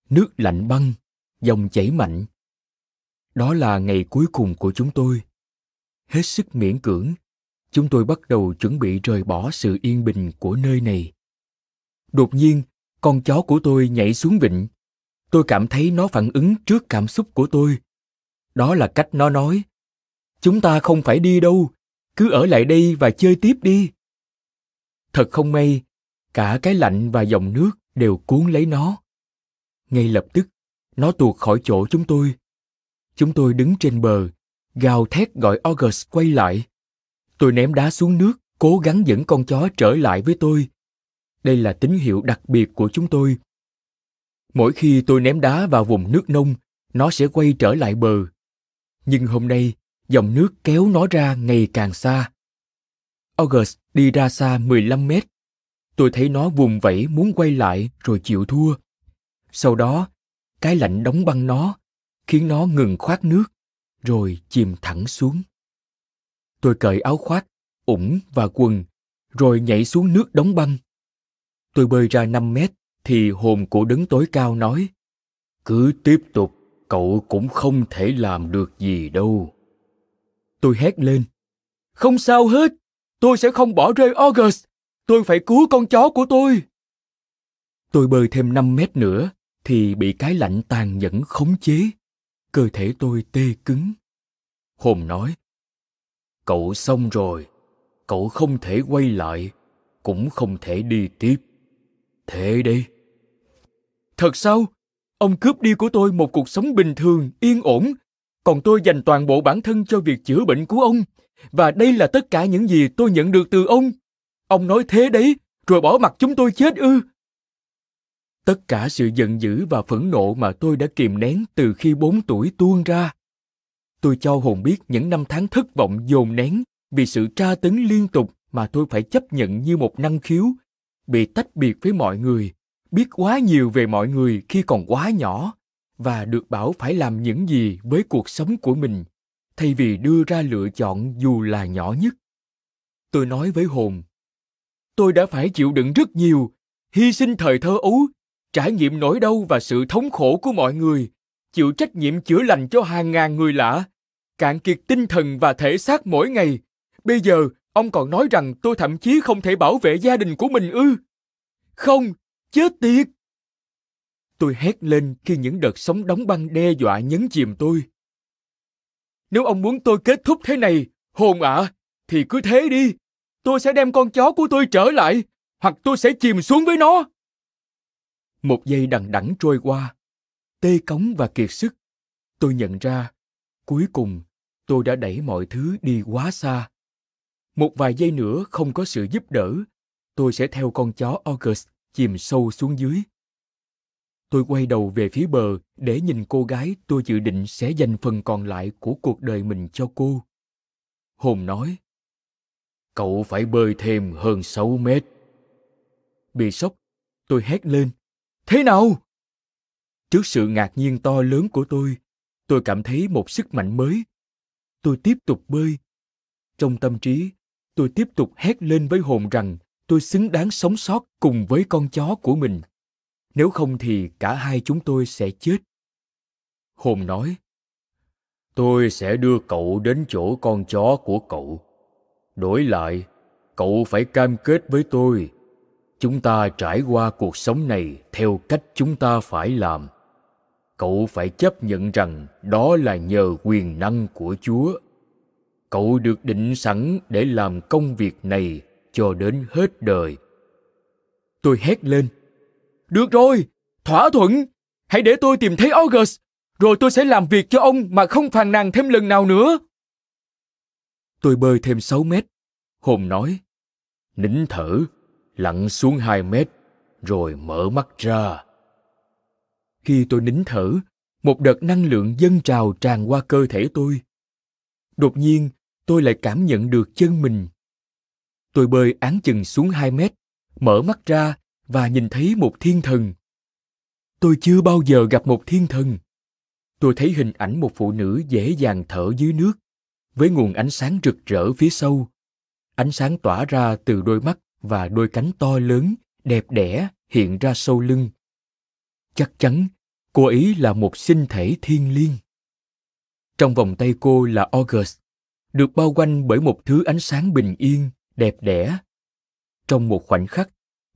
nước lạnh băng, dòng chảy mạnh. Đó là ngày cuối cùng của chúng tôi. Hết sức miễn cưỡng, chúng tôi bắt đầu chuẩn bị rời bỏ sự yên bình của nơi này. Đột nhiên, con chó của tôi nhảy xuống vịnh. Tôi cảm thấy nó phản ứng trước cảm xúc của tôi. Đó là cách nó nói, "Chúng ta không phải đi đâu, cứ ở lại đây và chơi tiếp đi." Thật không may, cả cái lạnh và dòng nước đều cuốn lấy nó. Ngay lập tức, nó tuột khỏi chỗ chúng tôi. Chúng tôi đứng trên bờ, gào thét gọi August quay lại. Tôi ném đá xuống nước, cố gắng dẫn con chó trở lại với tôi. Đây là tín hiệu đặc biệt của chúng tôi. Mỗi khi tôi ném đá vào vùng nước nông, nó sẽ quay trở lại bờ. Nhưng hôm nay, dòng nước kéo nó ra ngày càng xa. August đi ra xa 15 mét. Tôi thấy nó vùng vẫy muốn quay lại rồi chịu thua. Sau đó, cái lạnh đóng băng nó, khiến nó ngừng khoác nước, rồi chìm thẳng xuống. Tôi cởi áo khoác, ủng và quần, rồi nhảy xuống nước đóng băng. Tôi bơi ra 5 mét, thì hồn của đấng tối cao nói, "Cứ tiếp tục, cậu cũng không thể làm được gì đâu." Tôi hét lên, "Không sao hết, tôi sẽ không bỏ rơi August, tôi phải cứu con chó của tôi." Tôi bơi thêm 5 mét nữa, thì bị cái lạnh tàn nhẫn khống chế. Cơ thể tôi tê cứng. Hồn nói, "Cậu xong rồi, cậu không thể quay lại, cũng không thể đi tiếp. Thế đây." "Thật sao? Ông cướp đi của tôi một cuộc sống bình thường, yên ổn, còn tôi dành toàn bộ bản thân cho việc chữa bệnh của ông, và đây là tất cả những gì tôi nhận được từ ông. Ông nói thế đấy, rồi bỏ mặc chúng tôi chết ư?" Tất cả sự giận dữ và phẫn nộ mà tôi đã kìm nén từ khi 4 tuổi tuôn ra. Tôi cho hồn biết những năm tháng thất vọng dồn nén vì sự tra tấn liên tục mà tôi phải chấp nhận như một năng khiếu, bị tách biệt với mọi người, biết quá nhiều về mọi người khi còn quá nhỏ, và được bảo phải làm những gì với cuộc sống của mình, thay vì đưa ra lựa chọn dù là nhỏ nhất. Tôi nói với hồn, "Tôi đã phải chịu đựng rất nhiều, hy sinh thời thơ ấu, trải nghiệm nỗi đau và sự thống khổ của mọi người, chịu trách nhiệm chữa lành cho hàng ngàn người lạ, cạn kiệt tinh thần và thể xác mỗi ngày. Bây giờ, ông còn nói rằng tôi thậm chí không thể bảo vệ gia đình của mình ư? Không, chết tiệt!" Tôi hét lên khi những đợt sóng đóng băng đe dọa nhấn chìm tôi. "Nếu ông muốn tôi kết thúc thế này, hồn ạ, thì cứ thế đi. Tôi sẽ đem con chó của tôi trở lại, hoặc tôi sẽ chìm xuống với nó." Một giây đằng đẵng trôi qua, tê cống và kiệt sức. Tôi nhận ra, cuối cùng, tôi đã đẩy mọi thứ đi quá xa. Một vài giây nữa không có sự giúp đỡ, tôi sẽ theo con chó August chìm sâu xuống dưới. Tôi quay đầu về phía bờ để nhìn cô gái tôi dự định sẽ dành phần còn lại của cuộc đời mình cho cô. Hồn nói, "Cậu phải bơi thêm hơn 6 mét. Bị sốc, tôi hét lên, "Thế nào?" Trước sự ngạc nhiên to lớn của tôi cảm thấy một sức mạnh mới. Tôi tiếp tục bơi. Trong tâm trí, tôi tiếp tục hét lên với hồn rằng tôi xứng đáng sống sót cùng với con chó của mình. Nếu không thì cả hai chúng tôi sẽ chết. Hồn nói, "Tôi sẽ đưa cậu đến chỗ con chó của cậu. Đổi lại, cậu phải cam kết với tôi. Chúng ta trải qua cuộc sống này theo cách chúng ta phải làm. Cậu phải chấp nhận rằng đó là nhờ quyền năng của Chúa. Cậu được định sẵn để làm công việc này cho đến hết đời." Tôi hét lên, "Được rồi, thỏa thuận. Hãy để tôi tìm thấy August, rồi tôi sẽ làm việc cho ông mà không phàn nàn thêm lần nào nữa." Tôi bơi thêm 6 mét. Hồn nói, "Nín thở, lặn xuống 2 mét, rồi mở mắt ra." Khi tôi nín thở, một đợt năng lượng dâng trào tràn qua cơ thể tôi. Đột nhiên, tôi lại cảm nhận được chân mình. Tôi bơi áng chừng xuống 2 mét mở mắt ra và nhìn thấy một thiên thần. Tôi chưa bao giờ gặp một thiên thần. Tôi thấy hình ảnh một phụ nữ dễ dàng thở dưới nước, với nguồn ánh sáng rực rỡ phía sau. Ánh sáng tỏa ra từ đôi mắt và đôi cánh to lớn, đẹp đẽ hiện ra sau lưng. Chắc chắn, cô ấy là một sinh thể thiêng liêng. Trong vòng tay cô là August, được bao quanh bởi một thứ ánh sáng bình yên, đẹp đẽ. Trong một khoảnh khắc,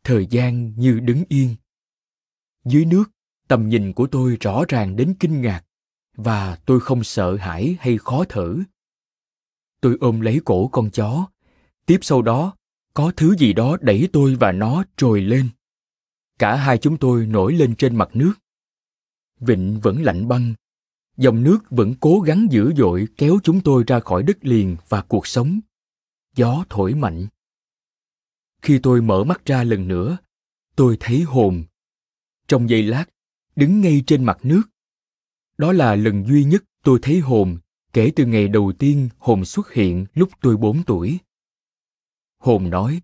thời gian như đứng yên. Dưới nước, tầm nhìn của tôi rõ ràng đến kinh ngạc, và tôi không sợ hãi hay khó thở. Tôi ôm lấy cổ con chó. Tiếp sau đó, có thứ gì đó đẩy tôi và nó trồi lên. Cả hai chúng tôi nổi lên trên mặt nước. Vịnh vẫn lạnh băng. Dòng nước vẫn cố gắng dữ dội kéo chúng tôi ra khỏi đất liền và cuộc sống. Gió thổi mạnh. Khi tôi mở mắt ra lần nữa, tôi thấy hồn. Trong giây lát, đứng ngay trên mặt nước. Đó là lần duy nhất tôi thấy hồn kể từ ngày đầu tiên hồn xuất hiện lúc tôi 4 tuổi. Hồn nói,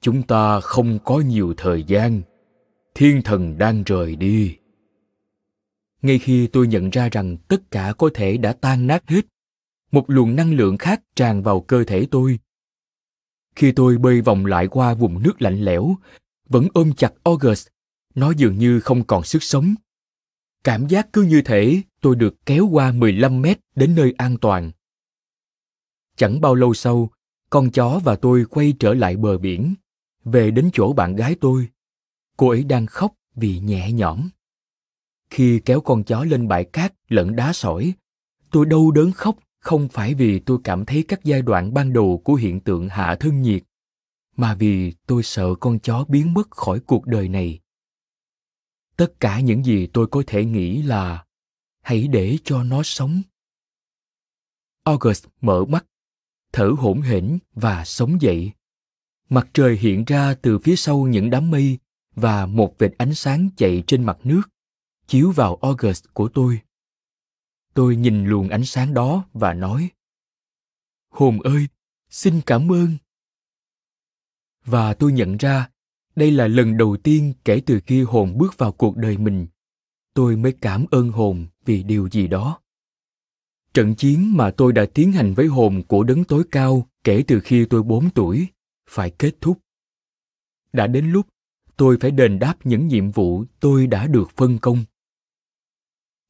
chúng ta không có nhiều thời gian. Thiên thần đang rời đi. Ngay khi tôi nhận ra rằng tất cả có thể đã tan nát hết, một luồng năng lượng khác tràn vào cơ thể tôi. Khi tôi bơi vòng lại qua vùng nước lạnh lẽo, vẫn ôm chặt August, nó dường như không còn sức sống. Cảm giác cứ như thể tôi được kéo qua 15 mét đến nơi an toàn. Chẳng bao lâu sau, con chó và tôi quay trở lại bờ biển, về đến chỗ bạn gái tôi. Cô ấy đang khóc vì nhẹ nhõm. Khi kéo con chó lên bãi cát lẫn đá sỏi, tôi đau đớn khóc không phải vì tôi cảm thấy các giai đoạn ban đầu của hiện tượng hạ thân nhiệt, mà vì tôi sợ con chó biến mất khỏi cuộc đời này. Tất cả những gì tôi có thể nghĩ là hãy để cho nó sống. August mở mắt, thở hổn hển và sống dậy. Mặt trời hiện ra từ phía sau những đám mây và một vệt ánh sáng chạy trên mặt nước, chiếu vào August của tôi. Tôi nhìn luồng ánh sáng đó và nói, hồn ơi, xin cảm ơn. Và tôi nhận ra, đây là lần đầu tiên kể từ khi hồn bước vào cuộc đời mình, tôi mới cảm ơn hồn vì điều gì đó. Trận chiến mà tôi đã tiến hành với hồn của đấng tối cao kể từ khi tôi 4 tuổi phải kết thúc. Đã đến lúc tôi phải đền đáp những nhiệm vụ tôi đã được phân công.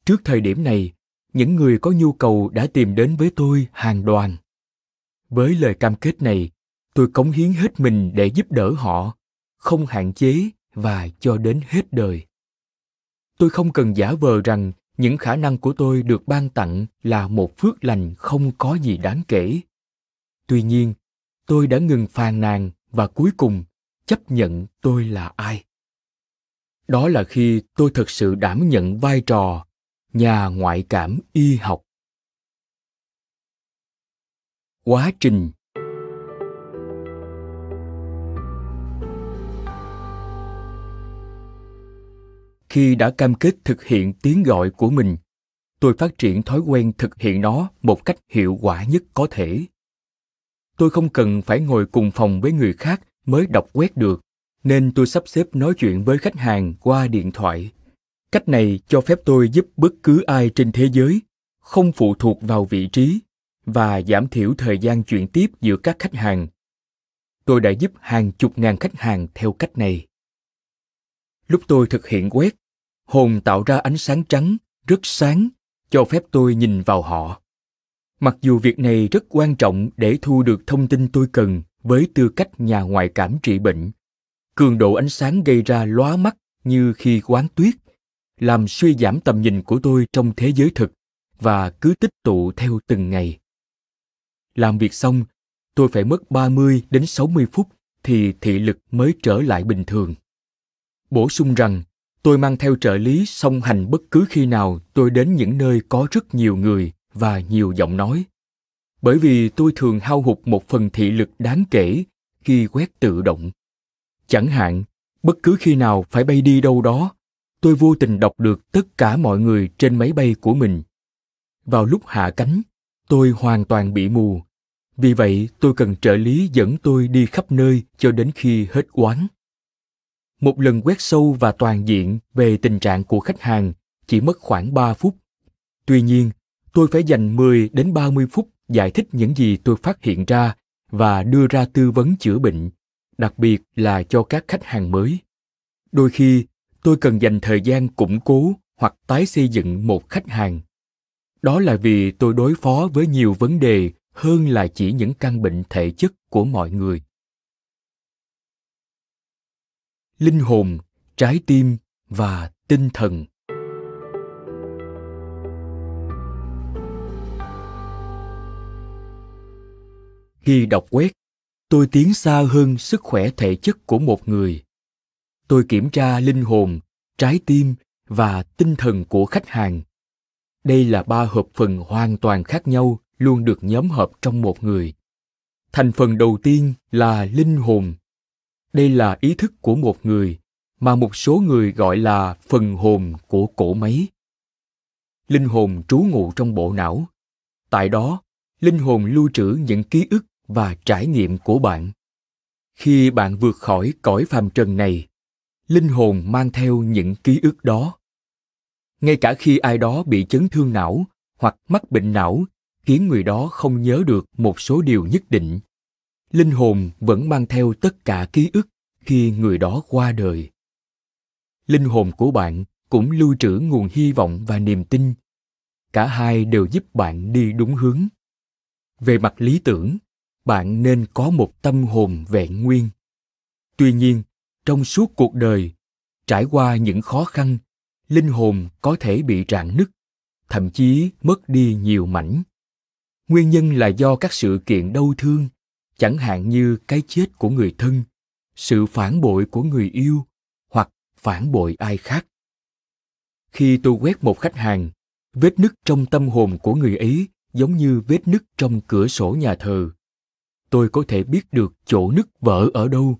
Trước thời điểm này, những người có nhu cầu đã tìm đến với tôi hàng đoàn. Với lời cam kết này, tôi cống hiến hết mình để giúp đỡ họ, không hạn chế và cho đến hết đời. Tôi không cần giả vờ rằng những khả năng của tôi được ban tặng là một phước lành không có gì đáng kể. Tuy nhiên, tôi đã ngừng phàn nàn và cuối cùng chấp nhận tôi là ai. Đó là khi tôi thực sự đảm nhận vai trò nhà ngoại cảm y học. Quá trình. Khi đã cam kết thực hiện tiếng gọi của mình, tôi phát triển thói quen thực hiện nó một cách hiệu quả nhất có thể. Tôi không cần phải ngồi cùng phòng với người khác mới đọc quét được, nên tôi sắp xếp nói chuyện với khách hàng qua điện thoại. Cách này cho phép tôi giúp bất cứ ai trên thế giới, không phụ thuộc vào vị trí, và giảm thiểu thời gian chuyện tiếp giữa các khách hàng. Tôi đã giúp hàng chục ngàn khách hàng theo cách này. Lúc tôi thực hiện quét, hồn tạo ra ánh sáng trắng, rất sáng, cho phép tôi nhìn vào họ. Mặc dù việc này rất quan trọng để thu được thông tin tôi cần với tư cách nhà ngoại cảm trị bệnh, cường độ ánh sáng gây ra lóa mắt như khi quán tuyết, làm suy giảm tầm nhìn của tôi trong thế giới thực và cứ tích tụ theo từng ngày. Làm việc xong, tôi phải mất 30 đến 60 phút thì thị lực mới trở lại bình thường. Bổ sung rằng, tôi mang theo trợ lý song hành bất cứ khi nào tôi đến những nơi có rất nhiều người và nhiều giọng nói, bởi vì tôi thường hao hụt một phần thị lực đáng kể khi quét tự động. Chẳng hạn, bất cứ khi nào phải bay đi đâu đó, tôi vô tình đọc được tất cả mọi người trên máy bay của mình. Vào lúc hạ cánh, tôi hoàn toàn bị mù, Vì vậy, tôi cần trợ lý dẫn tôi đi khắp nơi cho đến khi hết oán. Một lần quét sâu và toàn diện về tình trạng của khách hàng chỉ mất khoảng 3 phút. Tuy nhiên, tôi phải dành 10 đến 30 phút giải thích những gì tôi phát hiện ra và đưa ra tư vấn chữa bệnh, đặc biệt là cho các khách hàng mới. Đôi khi, tôi cần dành thời gian củng cố hoặc tái xây dựng một khách hàng. Đó là vì tôi đối phó với nhiều vấn đề hơn là chỉ những căn bệnh thể chất của mọi người. Linh hồn, trái tim và tinh thần. Khi đọc quét, tôi tiến xa hơn sức khỏe thể chất của một người. Tôi kiểm tra linh hồn, trái tim và tinh thần của khách hàng. Đây là 3 hợp phần hoàn toàn khác nhau luôn được nhóm hợp trong một người. Thành phần đầu tiên là linh hồn. Đây là ý thức của một người, mà một số người gọi là phần hồn của cỗ máy. Linh hồn trú ngụ trong bộ não. Tại đó, linh hồn lưu trữ những ký ức và trải nghiệm của bạn. Khi bạn vượt khỏi cõi phàm trần này, linh hồn mang theo những ký ức đó. Ngay cả khi ai đó bị chấn thương não hoặc mắc bệnh não khiến người đó không nhớ được một số điều nhất định, linh hồn vẫn mang theo tất cả ký ức khi người đó qua đời. Linh hồn của bạn cũng lưu trữ nguồn hy vọng và niềm tin. Cả hai đều giúp bạn đi đúng hướng. Về mặt lý tưởng, bạn nên có một tâm hồn vẹn nguyên. Tuy nhiên, trong suốt cuộc đời, trải qua những khó khăn, linh hồn có thể bị rạn nứt, thậm chí mất đi nhiều mảnh. Nguyên nhân là do các sự kiện đau thương, chẳng hạn như cái chết của người thân, sự phản bội của người yêu hoặc phản bội ai khác. Khi tôi quét một khách hàng, vết nứt trong tâm hồn của người ấy giống như vết nứt trong cửa sổ nhà thờ. Tôi có thể biết được chỗ nứt vỡ ở đâu,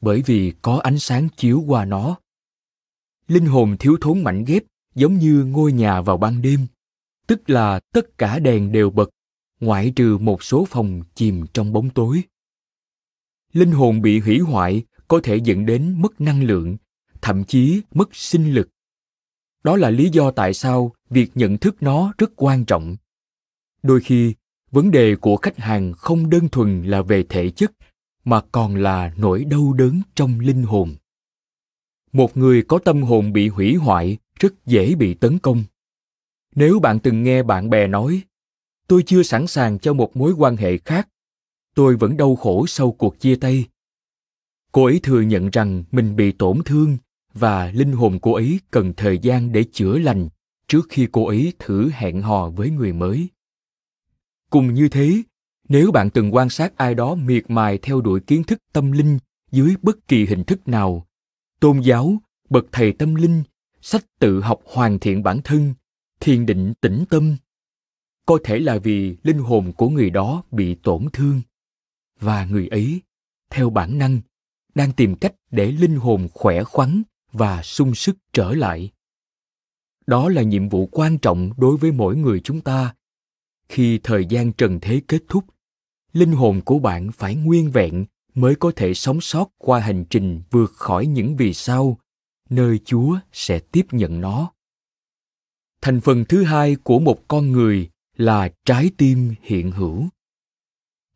bởi vì có ánh sáng chiếu qua nó. Linh hồn thiếu thốn mảnh ghép giống như ngôi nhà vào ban đêm, tức là tất cả đèn đều bật, ngoại trừ một số phòng chìm trong bóng tối. Linh hồn bị hủy hoại có thể dẫn đến mất năng lượng, thậm chí mất sinh lực. Đó là lý do tại sao việc nhận thức nó rất quan trọng. Đôi khi, vấn đề của khách hàng không đơn thuần là về thể chất, mà còn là nỗi đau đớn trong linh hồn. Một người có tâm hồn bị hủy hoại rất dễ bị tấn công. Nếu bạn từng nghe bạn bè nói, tôi chưa sẵn sàng cho một mối quan hệ khác, tôi vẫn đau khổ sau cuộc chia tay. Cô ấy thừa nhận rằng mình bị tổn thương và linh hồn cô ấy cần thời gian để chữa lành trước khi cô ấy thử hẹn hò với người mới. Cùng như thế, nếu bạn từng quan sát ai đó miệt mài theo đuổi kiến thức tâm linh dưới bất kỳ hình thức nào, tôn giáo, bậc thầy tâm linh, sách tự học hoàn thiện bản thân, thiền định tĩnh tâm, có thể là vì linh hồn của người đó bị tổn thương, và người ấy, theo bản năng, đang tìm cách để linh hồn khỏe khoắn và sung sức trở lại. Đó là nhiệm vụ quan trọng đối với mỗi người chúng ta. Khi thời gian trần thế kết thúc, linh hồn của bạn phải nguyên vẹn mới có thể sống sót qua hành trình vượt khỏi những vì sao, nơi Chúa sẽ tiếp nhận nó. Thành phần thứ hai của một con người là trái tim hiện hữu.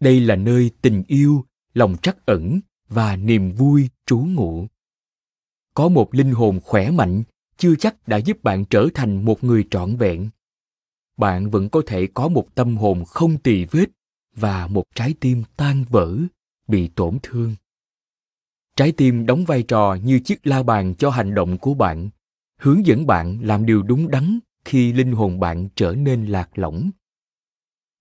Đây là nơi tình yêu, lòng trắc ẩn và niềm vui trú ngụ. Có một linh hồn khỏe mạnh chưa chắc đã giúp bạn trở thành một người trọn vẹn. Bạn vẫn có thể có một tâm hồn không tì vết và một trái tim tan vỡ, bị tổn thương. Trái tim đóng vai trò như chiếc la bàn cho hành động của bạn, hướng dẫn bạn làm điều đúng đắn khi linh hồn bạn trở nên lạc lõng.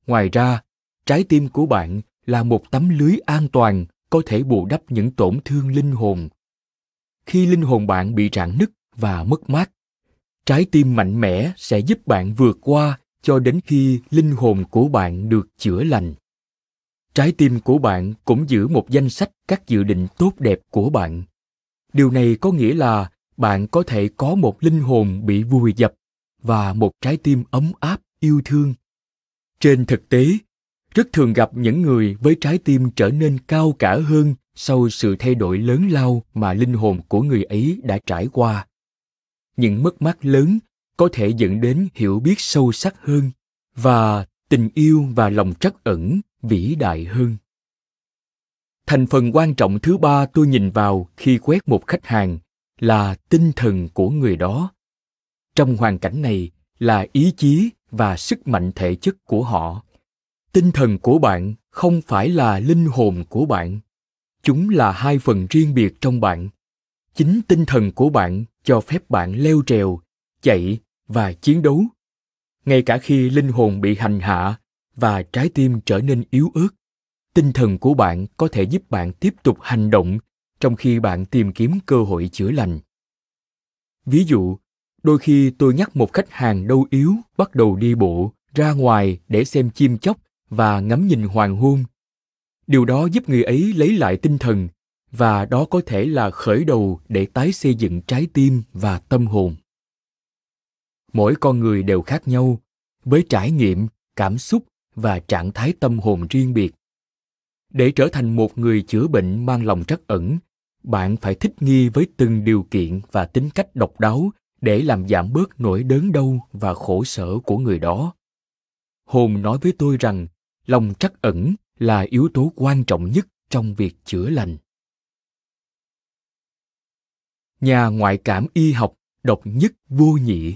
Ngoài ra, trái tim của bạn là một tấm lưới an toàn có thể bù đắp những tổn thương linh hồn. Khi linh hồn bạn bị rạn nứt và mất mát, trái tim mạnh mẽ sẽ giúp bạn vượt qua cho đến khi linh hồn của bạn được chữa lành. Trái tim của bạn cũng giữ một danh sách các dự định tốt đẹp của bạn. Điều này có nghĩa là bạn có thể có một linh hồn bị vùi dập và một trái tim ấm áp yêu thương. Trên thực tế, rất thường gặp những người với trái tim trở nên cao cả hơn sau sự thay đổi lớn lao mà linh hồn của người ấy đã trải qua. Những mất mát lớn có thể dẫn đến hiểu biết sâu sắc hơn và tình yêu và lòng trắc ẩn vĩ đại hơn. Thành phần quan trọng thứ ba tôi nhìn vào khi quét một khách hàng là tinh thần của người đó. Trong hoàn cảnh này là ý chí và sức mạnh thể chất của họ. Tinh thần của bạn không phải là linh hồn của bạn. Chúng là hai phần riêng biệt trong bạn. Chính tinh thần của bạn cho phép bạn leo trèo, chạy và chiến đấu. Ngay cả khi linh hồn bị hành hạ và trái tim trở nên yếu ớt, tinh thần của bạn có thể giúp bạn tiếp tục hành động trong khi bạn tìm kiếm cơ hội chữa lành. Ví dụ, đôi khi tôi nhắc một khách hàng đau yếu bắt đầu đi bộ ra ngoài để xem chim chóc và ngắm nhìn hoàng hôn. Điều đó giúp người ấy lấy lại tinh thần, và đó có thể là khởi đầu để tái xây dựng trái tim và tâm hồn. Mỗi con người đều khác nhau, với trải nghiệm, cảm xúc và trạng thái tâm hồn riêng biệt. Để trở thành một người chữa bệnh mang lòng trắc ẩn, bạn phải thích nghi với từng điều kiện và tính cách độc đáo để làm giảm bớt nỗi đớn đau và khổ sở của người đó. Hồn nói với tôi rằng lòng trắc ẩn là yếu tố quan trọng nhất trong việc chữa lành. Nhà ngoại cảm y học độc nhất vô nhị.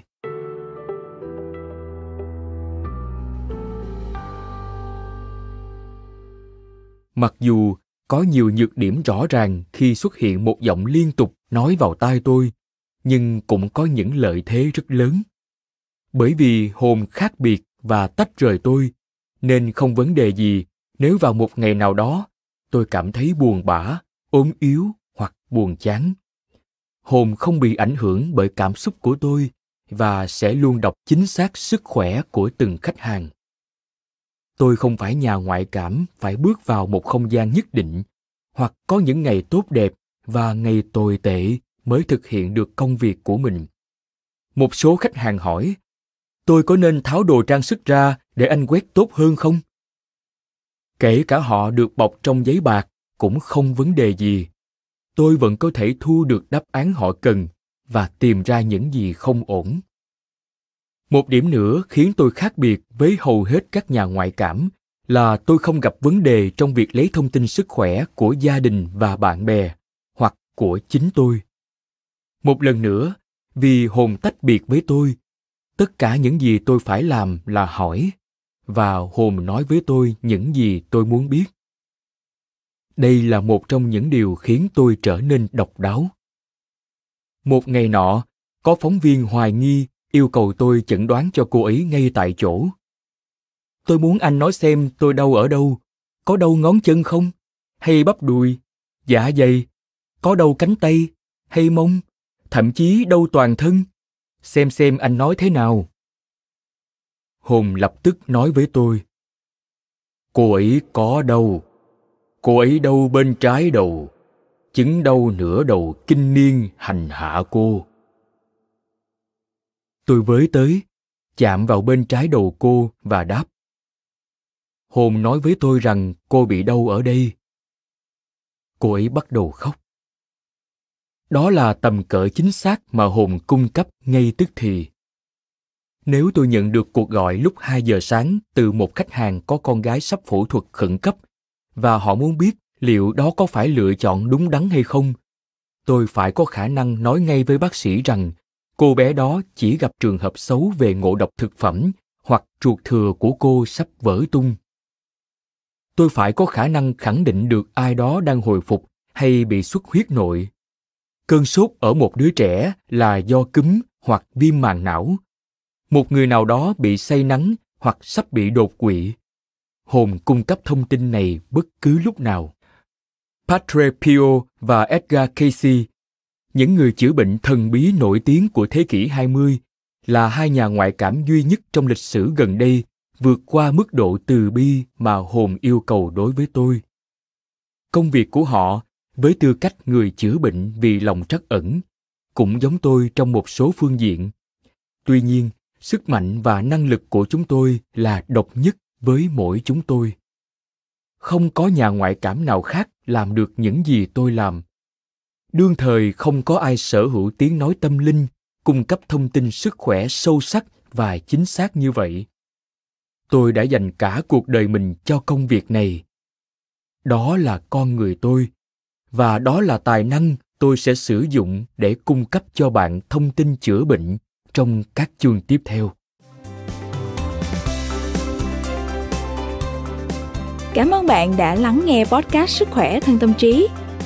Mặc dù có nhiều nhược điểm rõ ràng khi xuất hiện một giọng liên tục nói vào tai tôi, nhưng cũng có những lợi thế rất lớn. Bởi vì hồn khác biệt và tách rời tôi, nên không vấn đề gì nếu vào một ngày nào đó tôi cảm thấy buồn bã, ốm yếu hoặc buồn chán. Hồn không bị ảnh hưởng bởi cảm xúc của tôi và sẽ luôn đọc chính xác sức khỏe của từng khách hàng. Tôi không phải nhà ngoại cảm phải bước vào một không gian nhất định, hoặc có những ngày tốt đẹp và ngày tồi tệ mới thực hiện được công việc của mình. Một số khách hàng hỏi, tôi có nên tháo đồ trang sức ra để anh quét tốt hơn không? Kể cả họ được bọc trong giấy bạc cũng không vấn đề gì. Tôi vẫn có thể thu được đáp án họ cần và tìm ra những gì không ổn. Một điểm nữa khiến tôi khác biệt với hầu hết các nhà ngoại cảm là tôi không gặp vấn đề trong việc lấy thông tin sức khỏe của gia đình và bạn bè, hoặc của chính tôi. Một lần nữa, vì hồn tách biệt với tôi, tất cả những gì tôi phải làm là hỏi, và hồn nói với tôi những gì tôi muốn biết. Đây là một trong những điều khiến tôi trở nên độc đáo. Một ngày nọ, có phóng viên hoài nghi yêu cầu tôi chẩn đoán cho cô ấy ngay tại chỗ. Tôi muốn anh nói xem tôi đau ở đâu, có đau ngón chân không, hay bắp đùi, dạ dày, có đau cánh tay, hay mông, thậm chí đau toàn thân. Xem anh nói thế nào. Hồn lập tức nói với tôi. Cô ấy có đau. Cô ấy đau bên trái đầu, chứng đau nửa đầu kinh niên hành hạ cô. Tôi với tới, chạm vào bên trái đầu cô và đáp. Hồn nói với tôi rằng cô bị đau ở đây. Cô ấy bắt đầu khóc. Đó là tầm cỡ chính xác mà hồn cung cấp ngay tức thì. Nếu tôi nhận được cuộc gọi lúc 2 giờ sáng từ một khách hàng có con gái sắp phẫu thuật khẩn cấp và họ muốn biết liệu đó có phải lựa chọn đúng đắn hay không, tôi phải có khả năng nói ngay với bác sĩ rằng cô bé đó chỉ gặp trường hợp xấu về ngộ độc thực phẩm hoặc ruột thừa của cô sắp vỡ tung. Tôi phải có khả năng khẳng định được ai đó đang hồi phục hay bị xuất huyết nội. Cơn sốt ở một đứa trẻ là do cúm hoặc viêm màng não. Một người nào đó bị say nắng hoặc sắp bị đột quỵ. Hồn cung cấp thông tin này bất cứ lúc nào. Padre Pio và Edgar Casey, những người chữa bệnh thần bí nổi tiếng của thế kỷ 20, là hai nhà ngoại cảm duy nhất trong lịch sử gần đây vượt qua mức độ từ bi mà hồn yêu cầu đối với tôi. Công việc của họ, với tư cách người chữa bệnh vì lòng trắc ẩn, cũng giống tôi trong một số phương diện. Tuy nhiên, sức mạnh và năng lực của chúng tôi là độc nhất với mỗi chúng tôi. không có nhà ngoại cảm nào khác làm được những gì tôi làm. Đương thời không có ai sở hữu tiếng nói tâm linh, cung cấp thông tin sức khỏe sâu sắc và chính xác như vậy. Tôi đã dành cả cuộc đời mình cho công việc này. Đó là con người tôi, và đó là tài năng tôi sẽ sử dụng để cung cấp cho bạn thông tin chữa bệnh trong các chương tiếp theo. Cảm ơn bạn đã lắng nghe podcast Sức khỏe thân tâm trí.